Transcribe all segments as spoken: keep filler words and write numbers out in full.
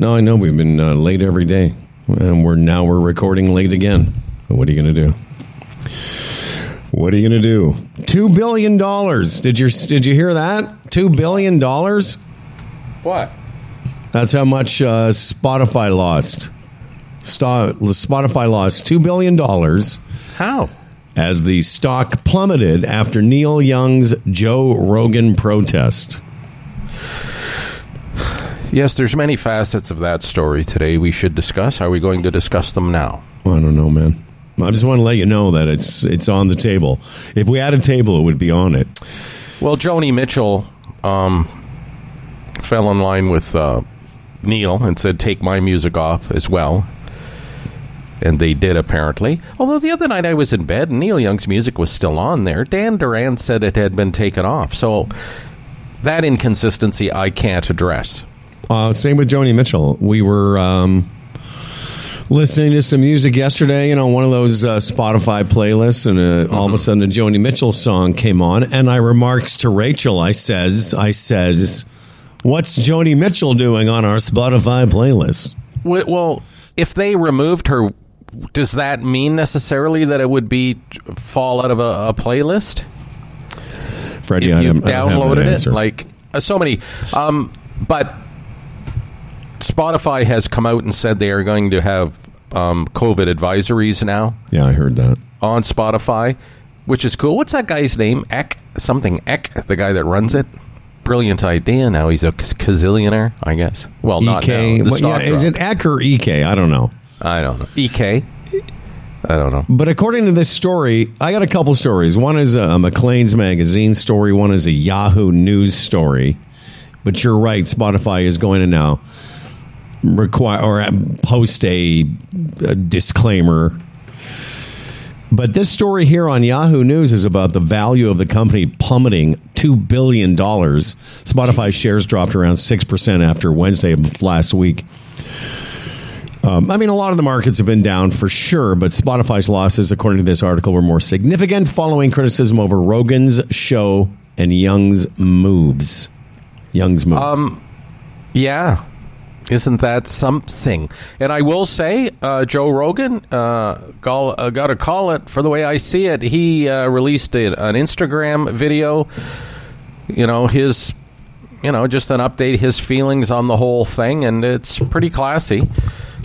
No, I know we've been uh, late every day, and we're now we're recording late again. What are you going to do? What are you going to do? Two billion dollars. Did you did you hear that? Two billion dollars. What? That's how much uh, Spotify lost. Stock, Spotify lost two billion dollars. How? As the stock plummeted after Neil Young's Joe Rogan protest. Yes, there's many facets of that story today we should discuss. Are we going to discuss them now? Well, I don't know, man. I just want to let you know that it's it's on the table. If we had a table, it would be on it. Well, Joni Mitchell um, fell in line with uh, Neil and said, take my music off as well. And they did, apparently. Although the other night I was in bed and Neil Young's music was still on there. Dan Duran said it had been taken off. So that inconsistency I can't address. Uh, same with Joni Mitchell. We were um, listening to some music yesterday, you know, one of those uh, Spotify playlists, and uh, mm-hmm. all of a sudden a Joni Mitchell song came on, and I remarks to Rachel, I says, I says, what's Joni Mitchell doing on our Spotify playlist? Well, if they removed her, does that mean necessarily that it would be fall out of a, a playlist? Freddie, if you've I don't, downloaded I don't have an answer. It, like uh, so many, um, but. Spotify has come out and said they are going to have um, COVID advisories now. Yeah, I heard that. On Spotify, which is cool. What's that guy's name? Eck? Something Eck, the guy that runs it. Brilliant idea. Now he's a gazillionaire, I guess. Well, not E K. Now. The well, yeah, is it Eck or E K? I don't know. I don't know. E K? I don't know. But according to this story, I got a couple stories. One is a McLean's magazine story. One is a Yahoo News story. But you're right. Spotify is going to now require or post a, a disclaimer. But this story here on Yahoo News is about the value of the company plummeting two billion dollars. Spotify shares dropped around six percent after Wednesday of last week. Um, I mean, a lot of the markets have been down for sure, but Spotify's losses, according to this article, were more significant following criticism over Rogan's show and Young's moves. Young's move. Um, yeah. Isn't that something? And I will say, uh, Joe Rogan, uh, call, uh, gotta call it for the way I see it. He uh, released a, an Instagram video, you know, his, you know, just an update, his feelings on the whole thing, and it's pretty classy.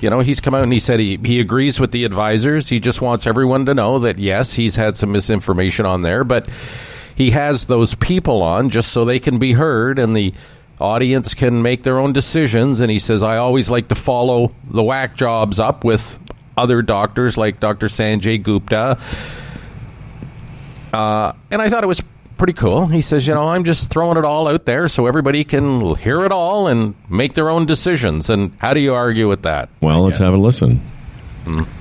You know, he's come out and he said he, he agrees with the advisors. He just wants everyone to know that, yes, he's had some misinformation on there, but he has those people on just so they can be heard, and the audience can make their own decisions. And he says, I always like to follow the whack jobs up with other doctors like Doctor Sanjay Gupta. Uh, and I thought it was pretty cool. He says, you know, I'm just throwing it all out there so everybody can hear it all and make their own decisions. And how do you argue with that? Well, let's have a listen.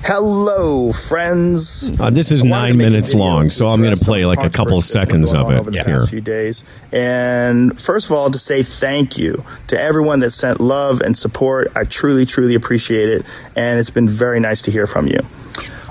Hello, friends. Uh, this is nine minutes long, so I'm going to play like a couple of seconds of it over the past few days. And first of all, to say thank you to everyone that sent love and support. I truly, truly appreciate it, and it's been very nice to hear from you.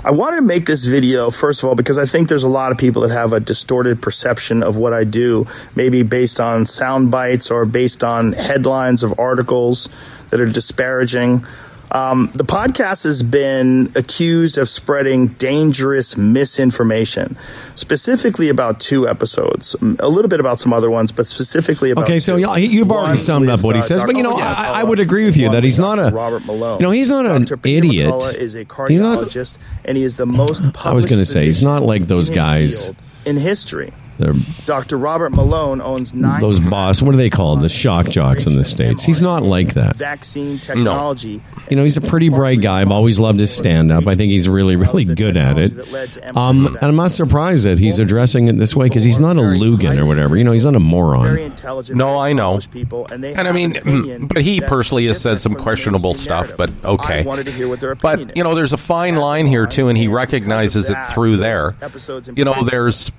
I wanted to make this video, first of all, because I think there's a lot of people that have a distorted perception of what I do, maybe based on sound bites or based on headlines of articles that are disparaging. Um, the podcast has been accused of spreading dangerous misinformation, specifically about two episodes, a little bit about some other ones, but specifically about. Okay, so two. You've already One summed up what he says, Doctor but you know, oh, yes. I, I would agree with you that he's not a Robert Malone. You know, he's not an idiot. Doctor is a cardiologist, and he is the most. I was going to say he's not like those guys in history. They're, Doctor Robert Malone owns nine. Those boss, what are they called? The shock jocks in the States. He's not like that. Vaccine technology. No. You know, he's a pretty bright guy. I've always loved his stand-up. I think he's really, really good at it. Um, and I'm not surprised that he's addressing it this way because he's not a Lugan or whatever. You know, he's not a moron. No, I know. And I mean, but he personally has said some questionable stuff, but okay. But, you know, there's a fine line here, too, and he recognizes it through there. You know, there's...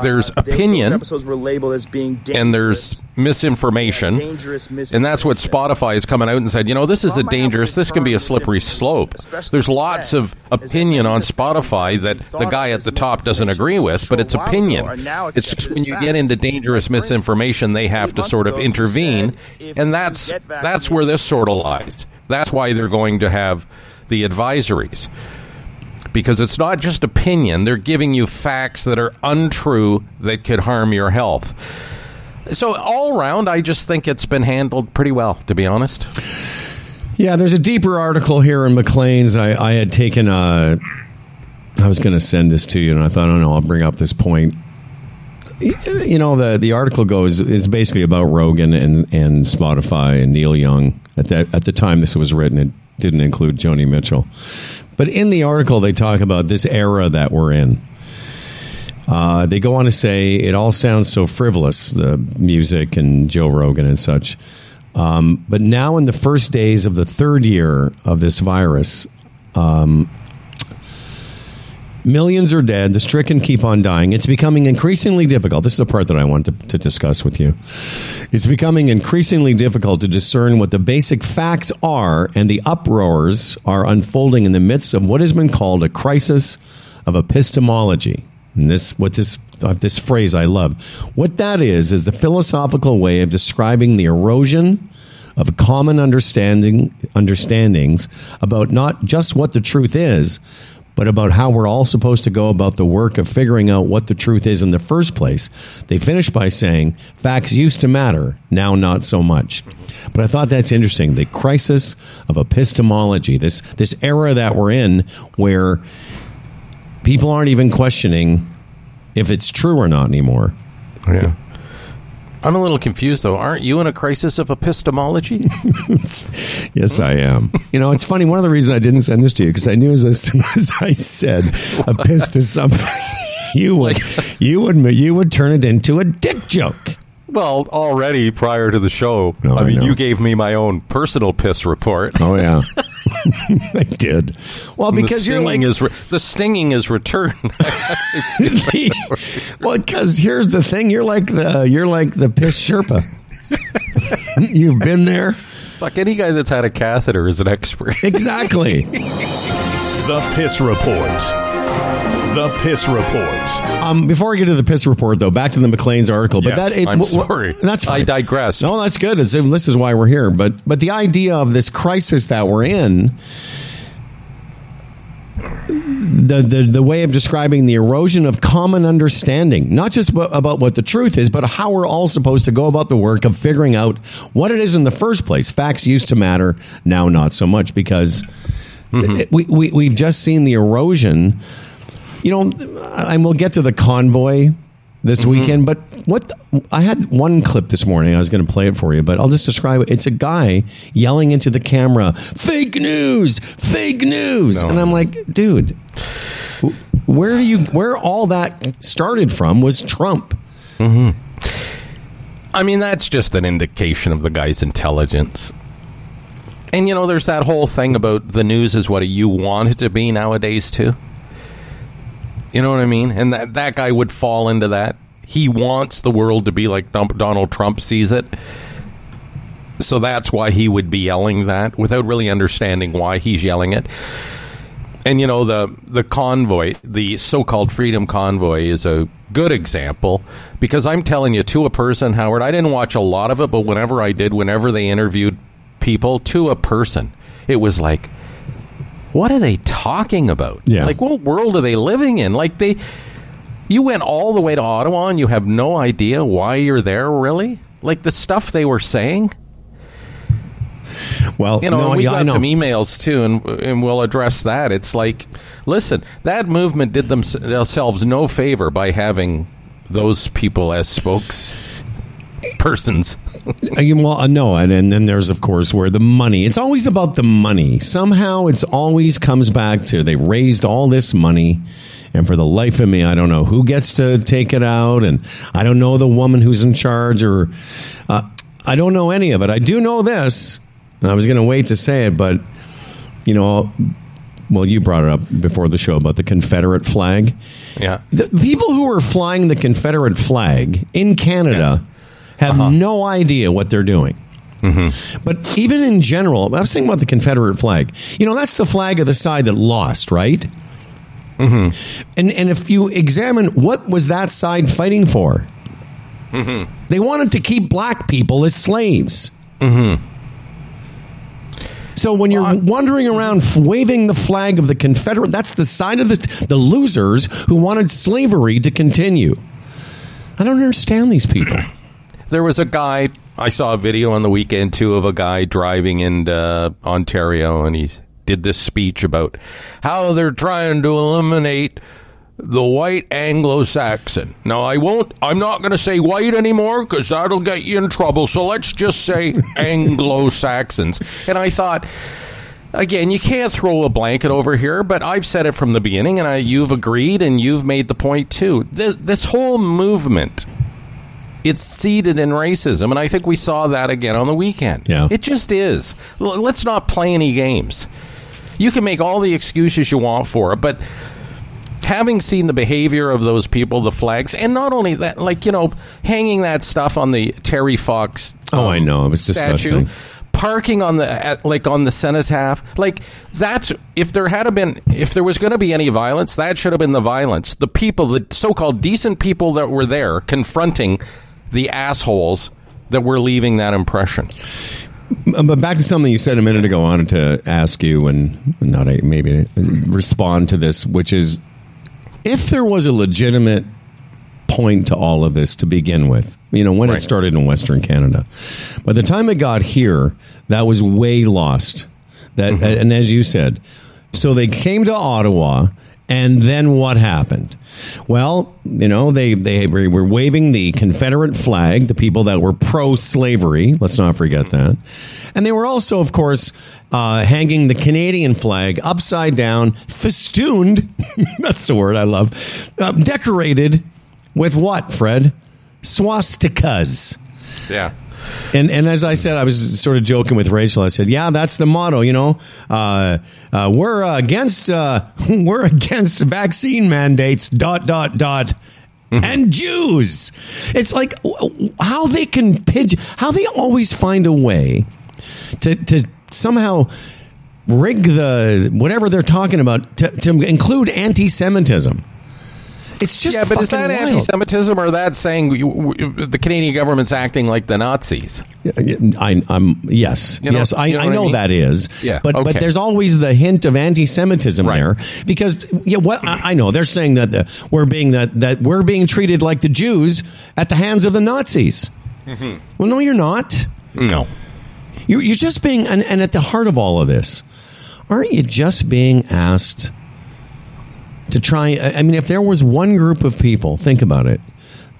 There's opinion, uh, episodes were labeled as being dangerous, and there's misinformation, yeah, misinformation, and that's what Spotify is coming out and said, you know, this is a dangerous, this can be a slippery slope. There's lots of opinion on Spotify that the guy at the top doesn't agree with, but it's opinion. It's just when you get into dangerous misinformation, they have to sort of intervene, and that's that's where this sort of lies. That's why they're going to have the advisories, because it's not just opinion. They're giving you facts that are untrue that could harm your health. So all around, I just think it's been handled pretty well, to be honest. Yeah, there's a deeper article here in McLean's. I, I had taken a... I was going to send this to you, and I thought, oh, no, I'll bring up this point. You know, the, the article goes, is basically about Rogan and, and Spotify and Neil Young. At that at the time this was written, it didn't include Joni Mitchell. But in the article, they talk about this era that we're in. Uh, they go on to say, it all sounds so frivolous, the music and Joe Rogan and such. Um, but now in the first days of the third year of this virus, um, millions are dead. The stricken keep on dying. It's becoming increasingly difficult. This is the part that I want to, to discuss with you. It's becoming increasingly difficult to discern what the basic facts are, and the uproars are unfolding in the midst of what has been called a crisis of epistemology. And this, what this, uh, this phrase I love. What that is, is the philosophical way of describing the erosion of common understanding understandings about not just what the truth is, but about how we're all supposed to go about the work of figuring out what the truth is in the first place. They finish by saying, facts used to matter, now not so much. But I thought that's interesting, the crisis of epistemology, this this era that we're in where people aren't even questioning if it's true or not anymore. Yeah. I'm a little confused, though. Aren't you in a crisis of epistemology? Yes, I am. You know, it's funny. One of the reasons I didn't send this to you, because I knew as soon as I said a piss to somebody, you would, you would, you would turn it into a dick joke. Well, already prior to the show, no, I mean, I you gave me my own personal piss report. Oh, yeah. I did. Well, because you're like... Is re- the stinging is returned. Well, because here's the thing. You're like the you're like the piss Sherpa. You've been there. Fuck, any guy that's had a catheter is an expert. Exactly. The piss report. The piss report. Um, before I get to the piss report, though, back to the McLean's article. But yes, that, it, I'm w- sorry. That's fine. I digressed. No, that's good. It's, this is why we're here. But but the idea of this crisis that we're in, the the, the way of describing the erosion of common understanding, not just b- about what the truth is, but how we're all supposed to go about the work of figuring out what it is in the first place. Facts used to matter, now not so much, because mm-hmm. it, we, we, we've just seen the erosion. You know, and we'll get to the convoy this mm-hmm. weekend, but what the, I had one clip this morning. I was going to play it for you, but I'll just describe it. It's a guy yelling into the camera, fake news, fake news. No. And I'm like, dude, where do you, where all that started from was Trump. Mm-hmm. I mean, that's just an indication of the guy's intelligence. And, you know, there's that whole thing about the news is what you want it to be nowadays, too. You know what I mean? And that, that guy would fall into that. He wants the world to be like Donald Trump sees it. So that's why he would be yelling that without really understanding why he's yelling it. And, you know, the, the convoy, the so-called Freedom Convoy is a good example, because I'm telling you, to a person, Howard, I didn't watch a lot of it, but whenever I did, whenever they interviewed people, to a person, it was like, what are they talking about? Yeah. Like, what world are they living in? Like, they, you went all the way to Ottawa and you have no idea why you're there, really? Like, the stuff they were saying? Well, you know, no, we yeah, got I know. some emails, too, and, and we'll address that. It's like, listen, that movement did them, themselves no favor by having those people as spokes. Persons. Well, no, and, and then there's, of course, where the money. It's always about the money. Somehow it's always comes back to they raised all this money, and for the life of me, I don't know who gets to take it out, and I don't know the woman who's in charge, or uh, I don't know any of it. I do know this, and I was going to wait to say it, but, you know, well, you brought it up before the show about the Confederate flag. Yeah. The people who are flying the Confederate flag in Canada... Yes. have uh-huh. no idea what they're doing. Mm-hmm. But even in general, I was thinking about the Confederate flag. You know, that's the flag of the side that lost, right? Mm-hmm. And and if you examine what was that side fighting for, mm-hmm. they wanted to keep black people as slaves. Mm-hmm. So when you're wandering around waving the flag of the Confederate, that's the side of the the losers who wanted slavery to continue. I don't understand these people. There was a guy, I saw a video on the weekend, too, of a guy driving in uh, Ontario, and he did this speech about how they're trying to eliminate the white Anglo-Saxon. Now, I won't, I'm not going to say white anymore because that'll get you in trouble. So let's just say Anglo-Saxons. And I thought, again, you can't throw a blanket over here, but I've said it from the beginning, and I, you've agreed, and you've made the point, too. This, this whole movement, it's seeded in racism, and I think we saw that again on the weekend. Yeah. It just is. L- let's not play any games. You can make all the excuses you want for it, but having seen the behavior of those people, the flags, and not only that, like, you know, hanging that stuff on the Terry Fox um, oh, I know. It was disgusting. Statue, parking on the at, like on the cenotaph, like that's if there had been if there was going to be any violence, that should have been the violence. The people, the so-called decent people that were there confronting the assholes that were leaving that impression. But back to something you said a minute ago, I wanted to ask you and not a, maybe respond to this, which is if there was a legitimate point to all of this to begin with, you know, when right. it started in Western Canada, by the time it got here, that was way lost. That mm-hmm. And as you said, so they came to Ottawa. And then what happened? Well, you know, they, they were waving the Confederate flag, the people that were pro-slavery. Let's not forget that. And they were also, of course, uh, hanging the Canadian flag upside down, festooned, that's the word I love, uh, decorated with what, Fred? Swastikas. Yeah. And and as I said, I was sort of joking with Rachel. I said, "Yeah, that's the motto, you know. Uh, uh, we're uh, against uh, we're against vaccine mandates. Dot dot dot, mm-hmm. and Jews. It's like how they can pigeon, how they always find a way to to somehow rig the whatever they're talking about to, to include anti-Semitism." It's just yeah, but is that wild. Anti-Semitism or that saying we, we, the Canadian government's acting like the Nazis? I, I'm yes, you know, yes, I, you know, I know I mean? That is. Yeah, but okay. but there's always the hint of anti-Semitism right. there because yeah, what I, I know they're saying that the, we're being that, that we're being treated like the Jews at the hands of the Nazis. Mm-hmm. Well, no, you're not. No, you, you're just being and, and at the heart of all of this, aren't you just being asked? To try, I mean, if there was one group of people, think about it,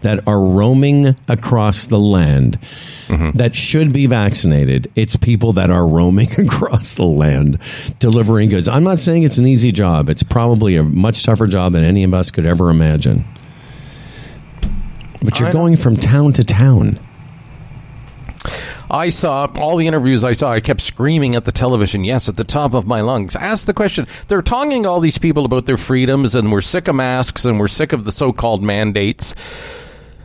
that are roaming across the land mm-hmm. that should be vaccinated, it's people that are roaming across the land delivering goods. I'm not saying it's an easy job. It's probably a much tougher job than any of us could ever imagine. But you're going from town to town. I saw all the interviews I saw. I kept screaming at the television, yes, at the top of my lungs. Ask the question. They're talking to all these people about their freedoms, and we're sick of masks, and we're sick of the so-called mandates.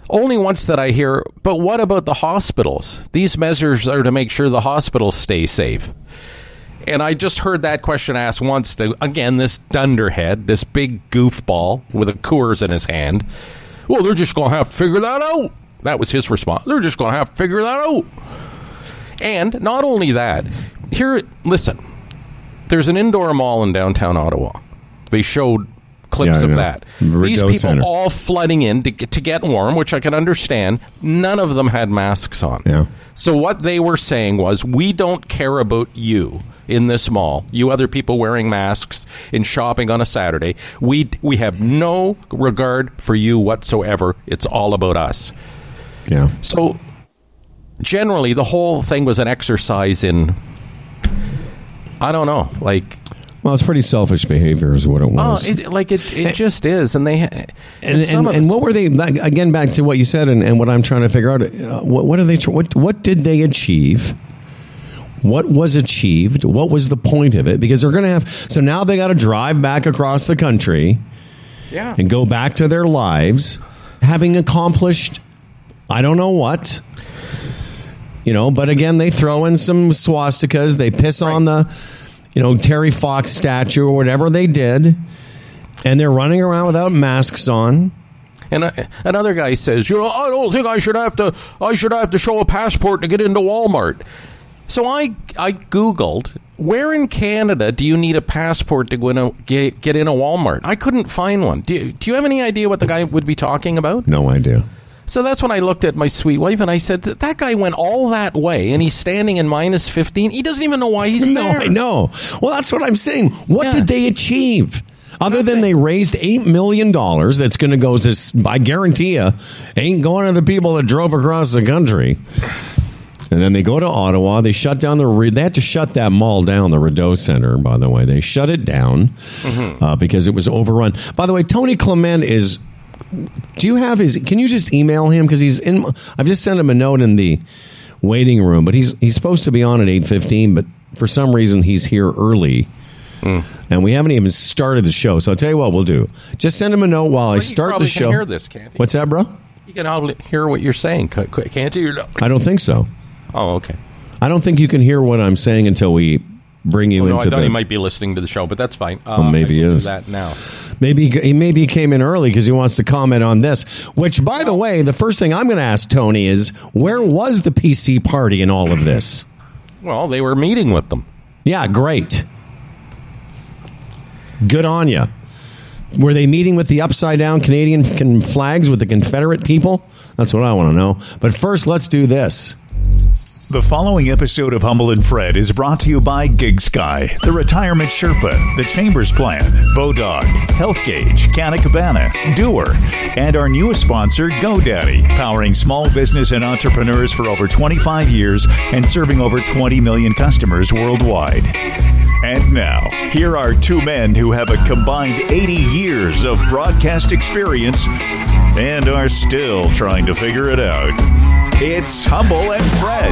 Only once that I hear, but what about the hospitals? These measures are to make sure the hospitals stay safe. And I just heard that question asked once to, again, this dunderhead, this big goofball with a Coors in his hand. Well, they're just going to have to figure that out. That was his response. They're just going to have to figure that out. And not only that, here, listen, there's an indoor mall in downtown Ottawa. They showed clips yeah, of know. that. Rideau These people Center. all flooding in to get, to get warm, which I can understand. None of them had masks on. Yeah. So what they were saying was, we don't care about you in this mall, you other people wearing masks and shopping on a Saturday. We we have no regard for you whatsoever. It's all about us. Yeah. So generally, the whole thing was an exercise in, I don't know, like... Well, it's pretty selfish behavior is what it was. Oh, it, like, it, it and, just is. And they... And, and, and, and what were they... Again, back to what you said and, and what I'm trying to figure out. Uh, what, what, are they, what, what did they achieve? What was achieved? What was the point of it? Because they're going to have... So now they got to drive back across the country yeah. and go back to their lives, having accomplished I don't know what... You know, but again, they throw in some swastikas. They piss right. on the, you know, Terry Fox statue or whatever they did. And they're running around without masks on. And uh, another guy says, you know, I don't think I should have to I should have to show a passport to get into Walmart. So I I Googled Where in Canada do you need a passport to go in a, get, get in a Walmart? I couldn't find one. Do you, do you have any idea what the guy would be talking about? No idea. So that's when I looked at my sweet wife and I said, that guy went all that way and he's standing in minus fifteen. He doesn't even know why he's no, there. No, I know. Well, that's what I'm saying. What yeah. did they achieve? Other Nothing. than they raised eight million dollars that's going to go to, I guarantee you, ain't going to the people that drove across the country. And then they go to Ottawa. They shut down the. They had to shut that mall down, the Rideau Center. By the way, they shut it down mm-hmm. uh, because it was overrun. By the way, Tony Clement is. Do you have his? Can you just email him because he's in? I've just sent him a note in the waiting room, but he's he's supposed to be on at eight fifteen, but for some reason he's here early. Mm. And we haven't even started the show. So I'll tell you what we'll do. Just send him a note while well, I start the show. You can hear this, can't you? What's that, bro? You can all hear what you're saying, can't you? No? I don't think so. Oh, okay. I don't think you can hear what I'm saying until we bring you oh, no, into the... I thought the, he might be listening to the show, but that's fine. Uh, well, maybe he is. That now. Maybe, he maybe he came in early because he wants to comment on this, which, by the way, the first thing I'm going to ask Tony is, where was the P C party in all of this? Well, they were meeting with them. Yeah, great. Good on you. Were they meeting with the upside-down Canadian can flags with the Confederate people? That's what I want to know. But first, let's do this. The following episode of Humble and Fred is brought to you by GigSky, the Retirement Sherpa, the Chambers Plan, Bodog, HealthGauge, Canna Cabana, Dewar, and our newest sponsor, GoDaddy, powering small business and entrepreneurs for over twenty-five years and serving over twenty million customers worldwide. And now, here are two men who have a combined eighty years of broadcast experience and are still trying to figure it out. It's Humble and Fred.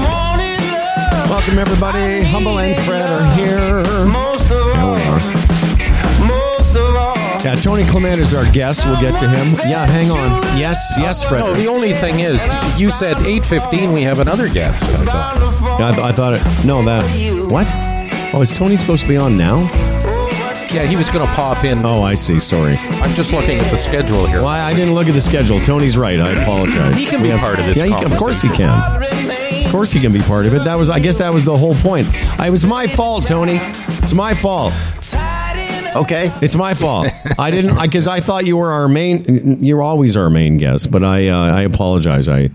Welcome, everybody. Humble and Fred are here. Most of all. Most of all. Yeah, Tony Clement is our guest. We'll get to him. Yeah, hang on. Yes, yes, Fred. No, the only thing is, you said eight fifteen, we have another guest. I thought. I, th- I thought it. No, that. What? Oh, is Tony supposed to be on now? Yeah, he was going to pop in. Oh, I see. Sorry. I'm just looking at the schedule here. Well, I didn't look at the schedule. Tony's right. I apologize. He can we be have, part of this. Yeah, he, of course he can. Of course he can be part of it. That was, I guess that was the whole point. It was my fault, Tony. It's my fault. Okay. It's my fault. I didn't, because I, I thought you were our main, you're always our main guest, but I uh, I apologize. I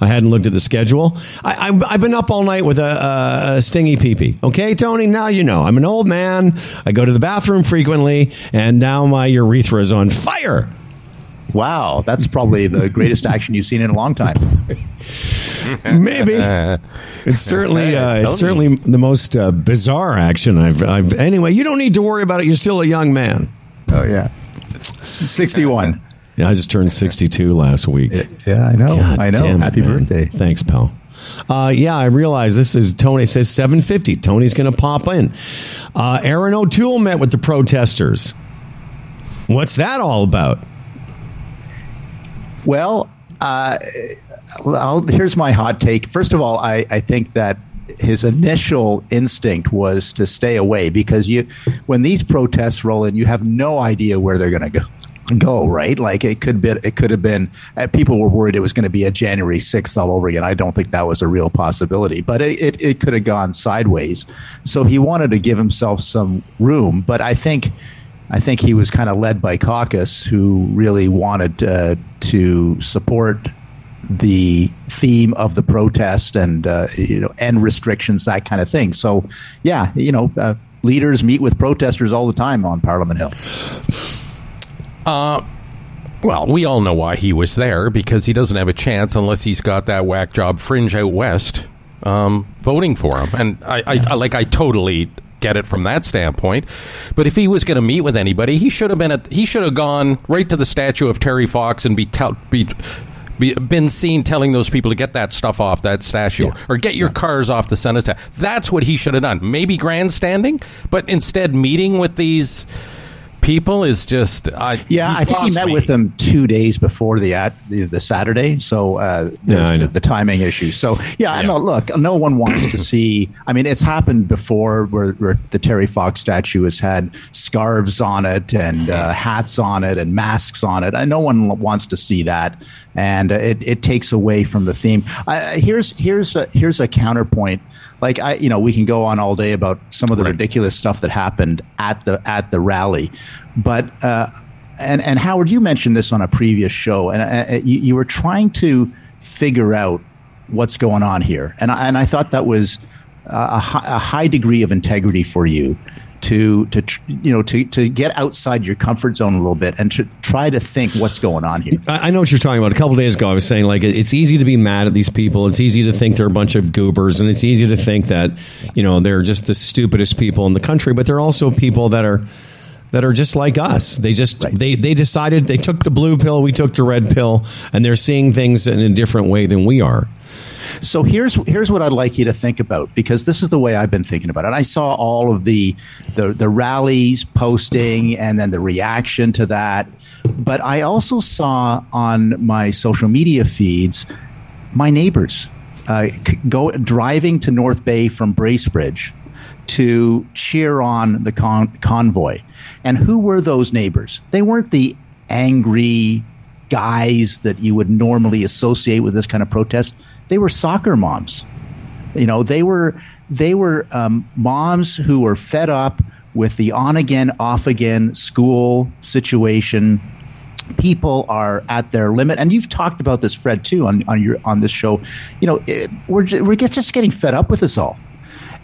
I hadn't looked at the schedule. I, I, I've been up all night with a, a stingy pee-pee. Okay, Tony, now you know. I'm an old man. I go to the bathroom frequently, and now my urethra is on fire. Wow, that's probably the greatest action you've seen in a long time. Maybe. It's certainly uh, it's certainly the most uh, bizarre action I've, I've... Anyway, you don't need to worry about it. You're still a young man. Oh, yeah. sixty-one. Yeah, I just turned sixty-two last week. Yeah, I know. God I know. It, Happy man. birthday. Thanks, pal. Uh, yeah, I realize this is Tony says seven fifty. Tony's going to pop in. Uh, Aaron O'Toole met with the protesters. What's that all about? Well, uh, I'll, here's my hot take. First of all, I, I think that his initial instinct was to stay away because you, when these protests roll in, you have no idea where they're going to go. Go right, like it could be. It could have been. Uh, people were worried it was going to be a January sixth all over again. I don't think that was a real possibility, but it, it it could have gone sideways. So he wanted to give himself some room, but I think, I think he was kind of led by Caucus, who really wanted uh, to support the theme of the protest and uh, you know end restrictions, that kind of thing. So yeah, you know, uh, leaders meet with protesters all the time on Parliament Hill. Uh, well, we all know why he was there, because he doesn't have a chance unless he's got that whack job fringe out west um, voting for him. And I, I, I like I totally get it from that standpoint. But if he was going to meet with anybody, he should have been at, he should have gone right to the statue of Terry Fox and be, te- be, be been seen telling those people to get that stuff off that statue yeah. or get your yeah. cars off the Senate. Sta- That's what he should have done. Maybe grandstanding, but instead meeting with these. People is just I, yeah. I think he met me. with them two days before the at the, the Saturday, so uh, yeah, the, the timing issue. So yeah, I yeah. know. Look, no one wants to see. I mean, it's happened before, where, where the Terry Fox statue has had scarves on it and uh, hats on it and masks on it. And no one wants to see that, and it, it takes away from the theme. Uh, here's here's a, here's a counterpoint. like I, you know, we can go on all day about some of the right. ridiculous stuff that happened at the at the rally, but uh, and and Howard, you mentioned this on a previous show, and uh, you, you were trying to figure out what's going on here, and I, and I thought that was a, a high degree of integrity for you to to you know to to get outside your comfort zone a little bit and to try to think what's going on here. I know what you're talking about. A couple of days ago I was saying, like, it's easy to be mad at these people, it's easy to think they're a bunch of goobers, and it's easy to think that, you know, they're just the stupidest people in the country, but they're also people that are that are just like us. They just right. they they decided they took the blue pill, we took the red pill, and they're seeing things in a different way than we are. So here's here's what I'd like you to think about, because this is the way I've been thinking about it. And I saw all of the, the the rallies posting and then the reaction to that. But I also saw on my social media feeds my neighbors uh, go driving to North Bay from Bracebridge to cheer on the con- convoy. And who were those neighbors? They weren't the angry guys that you would normally associate with this kind of protest. They were soccer moms. You know, they were they were um, moms who were fed up with the on again, off again school situation. People are at their limit, and you've talked about this, Fred, too, on on your on this show. You know, it, we're we're just getting fed up with this all,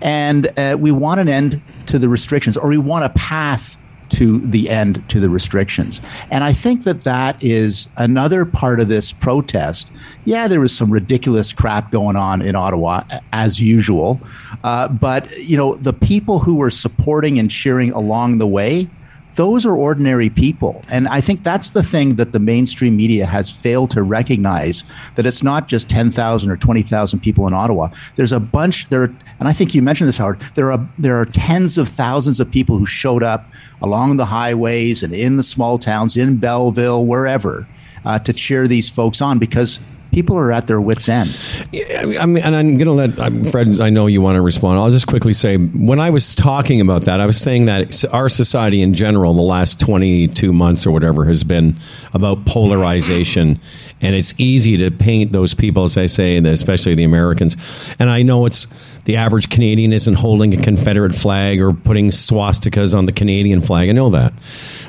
and uh, we want an end to the restrictions, or we want a path to the end to the restrictions. And I think that that is another part of this protest. Yeah, there was some ridiculous crap going on in Ottawa, as usual. Uh, but, you know, the people who were supporting and cheering along the way, those are ordinary people. And I think that's the thing that the mainstream media has failed to recognize, that it's not just ten thousand or twenty thousand people in Ottawa. There's a bunch there. And I think you mentioned this, Howard. There are there are tens of thousands of people who showed up along the highways and in the small towns, in Belleville, wherever, uh, to cheer these folks on, because people are at their wits' end. Yeah, I mean, and I'm going to let um, Fred, I know you want to respond. I'll just quickly say, when I was talking about that, I was saying that our society in general, the last twenty-two months or whatever, has been about polarization. And it's easy to paint those people, as I say, especially the Americans. And I know it's the average Canadian isn't holding a Confederate flag or putting swastikas on the Canadian flag. I know that.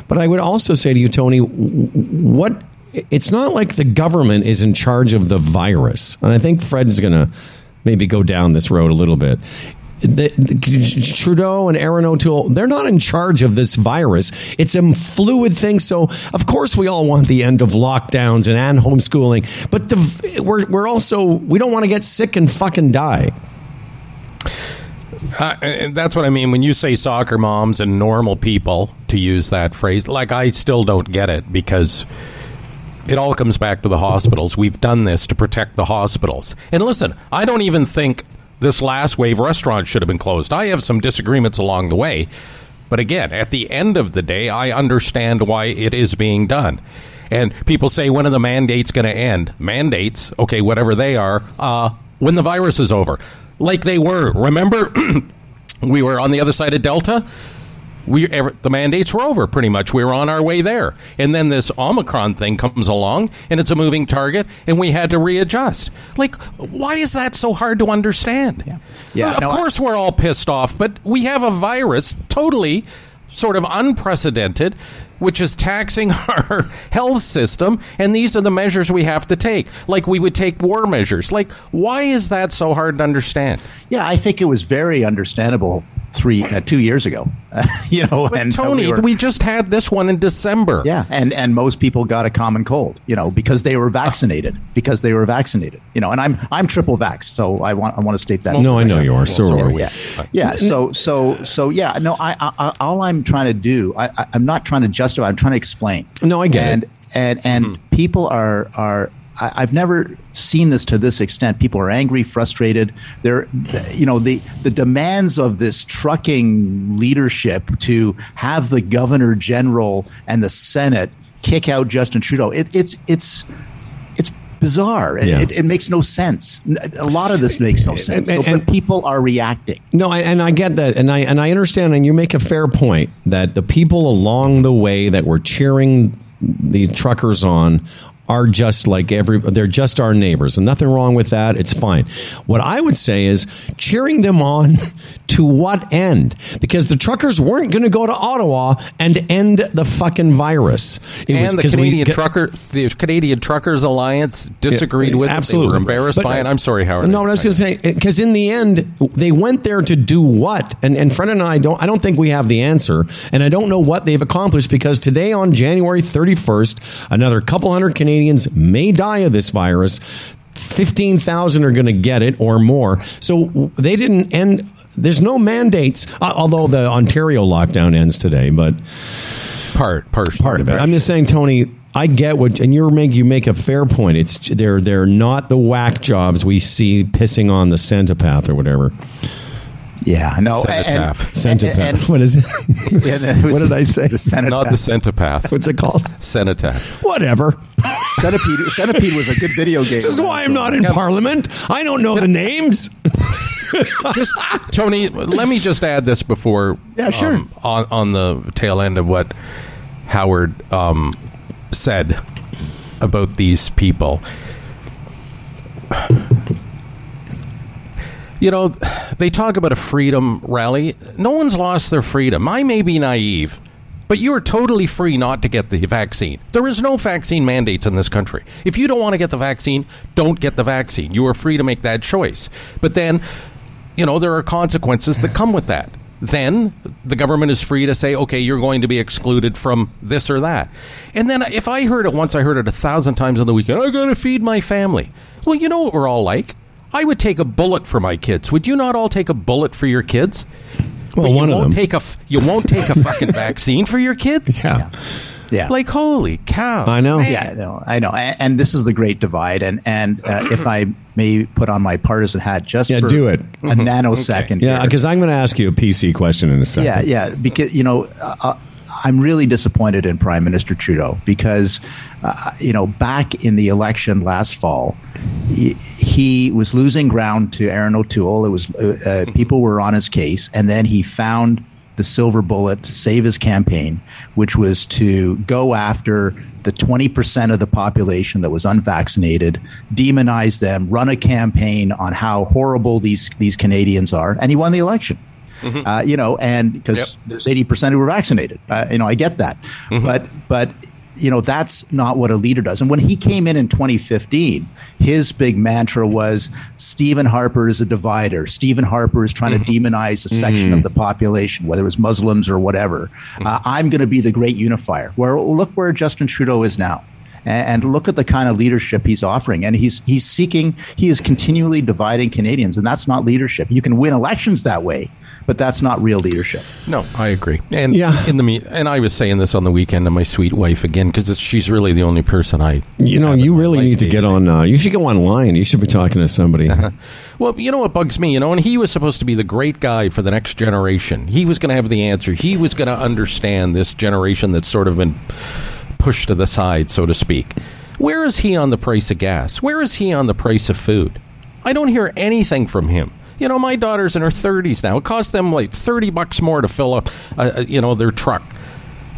But I would also say to you, Tony, what... it's not like the government is in charge of the virus. And I think Fred's going to maybe go down this road a little bit. The, the, Trudeau and Aaron O'Toole, they're not in charge of this virus. It's a fluid thing. So, of course, we all want the end of lockdowns and, and homeschooling. But the, we're, we're also, we don't want to get sick and fucking die. Uh, and that's what I mean when you say soccer moms and normal people, to use that phrase. Like, I still don't get it, because... it all comes back to the hospitals. We've done this to protect the hospitals. And listen, I don't even think this last wave restaurant should have been closed. I have some disagreements along the way. But again, at the end of the day, I understand why it is being done. And people say, when are the mandates going to end? Mandates, okay, whatever they are, uh, when the virus is over. Like they were. Remember, we were on the other side of Delta? We the mandates were over, pretty much. We were on our way there. And then this Omicron thing comes along, and it's a moving target, and we had to readjust. Like, why is that so hard to understand? Yeah. Yeah, of no, course I- we're all pissed off, but we have a virus totally sort of unprecedented, which is taxing our health system, and these are the measures we have to take, like we would take war measures. Like, why is that so hard to understand? Yeah, I think it was very understandable three uh, two years ago. Uh, you know, but and Tony, we, were, we just had this one in December. Yeah, and and most people got a common cold, you know, because they were vaccinated, because they were vaccinated, you know. And I'm I'm triple vaxxed, so I want I want to state that. No, I know you are. So are we. Yeah, yeah. So so so yeah. No, I, I all I'm trying to do, I, I I'm not trying to justify. I'm trying to explain. No, I get and, it. And and and mm-hmm. people are are. I've never seen this to this extent. People are angry, frustrated. They're, you know, the, the demands of this trucking leadership to have the governor general and the Senate kick out Justin Trudeau. It, it's it's it's bizarre. Yeah. It, it makes no sense. A lot of this makes no sense. And, so, and, but people are reacting. No, and I get that, and I and I understand. And you make a fair point that the people along the way that were cheering the truckers on are just like every, they're just our neighbors, and nothing wrong with that. It's fine. What I would say is cheering them on to what end? Because the truckers weren't going to go to Ottawa and end the fucking virus. It and was the Canadian we, trucker, the Canadian Truckers Alliance disagreed yeah, with absolutely. it. They were embarrassed but, by it. I'm sorry, Howard. No, I was going to say, because in the end, they went there to do what? And and Fred and I don't, I don't think we have the answer, and I don't know what they've accomplished, because today on January thirty-first, another couple hundred Canadians Canadians may die of this virus. fifteen thousand are going to get it or more. So they didn't end. There's no mandates, although the Ontario lockdown ends today, but part, part, part of it. I'm just saying, Tony, I get what, and you're make, you make a fair point. It's they're they're not the whack jobs we see pissing on the centipath or whatever. Yeah, no, and, Centipath. And, and, what is it? Yeah, no, it what did I say? The Cenotaph. Not the Centipath. What's it called? Cenotaph. Whatever. Centipede. Centipede was a good video game. This is why I'm not in yeah. Parliament. I don't know the names. Just, Tony, let me just add this before. Yeah, sure. Um, on on the tail end of what Howard um, said about these people. You know, they talk about a freedom rally. No one's lost their freedom. I may be naive, but you are totally free not to get the vaccine. There is no vaccine mandates in this country. If you don't want to get the vaccine, don't get the vaccine. You are free to make that choice. But then, you know, there are consequences that come with that. Then the government is free to say, okay, you're going to be excluded from this or that. And then if I heard it once, I heard it a thousand times on the weekend. I got to feed my family. Well, you know what we're all like. I would take a bullet for my kids. Would you not all take a bullet for your kids? Well, one of them. Take a, you won't take a fucking vaccine for your kids? Yeah. yeah. Yeah. Like, holy cow. I know. Man. Yeah, I know. I know. And, and this is the great divide. And, and uh, if I may put on my partisan hat just yeah, for do it. a mm-hmm. nanosecond. Okay. Yeah, because I'm going to ask you a P C question in a second. Yeah, yeah. Because, you know, uh, I'm really disappointed in Prime Minister Trudeau because, uh, you know, back in the election last fall, he, he was losing ground to Aaron O'Toole. It was uh, uh, people were on his case, and then he found the silver bullet to save his campaign, which was to go after the twenty percent of the population that was unvaccinated, demonize them, run a campaign on how horrible these these Canadians are, and he won the election. Mm-hmm. Uh, you know, and because yep. there's eighty percent who were vaccinated. Uh, you know, I get that. Mm-hmm. But, but you know, that's not what a leader does. And when he came in in twenty fifteen, his big mantra was Stephen Harper is a divider. Stephen Harper is trying mm-hmm. to demonize a section mm-hmm. of the population, whether it was Muslims or whatever. Mm-hmm. Uh, I'm going to be the great unifier. Where look where Justin Trudeau is now. And look at the kind of leadership he's offering. And he's he's seeking, he is continually dividing Canadians. And that's not leadership. You can win elections that way, but that's not real leadership. No, I agree. And yeah. in the and I was saying this on the weekend to my sweet wife again, because she's really the only person I... You know, you really need to get on, uh, you should go online. You should be talking to somebody. Uh-huh. Well, you know what bugs me, you know, and he was supposed to be the great guy for the next generation. He was going to have the answer. He was going to understand this generation that's sort of been... pushed to the side, so to speak. Where is he on the price of gas? Where is he on the price of food? I don't hear anything from him. You know, my daughter's in her thirties now. It costs them like thirty bucks more to fill up, uh, you know, their truck.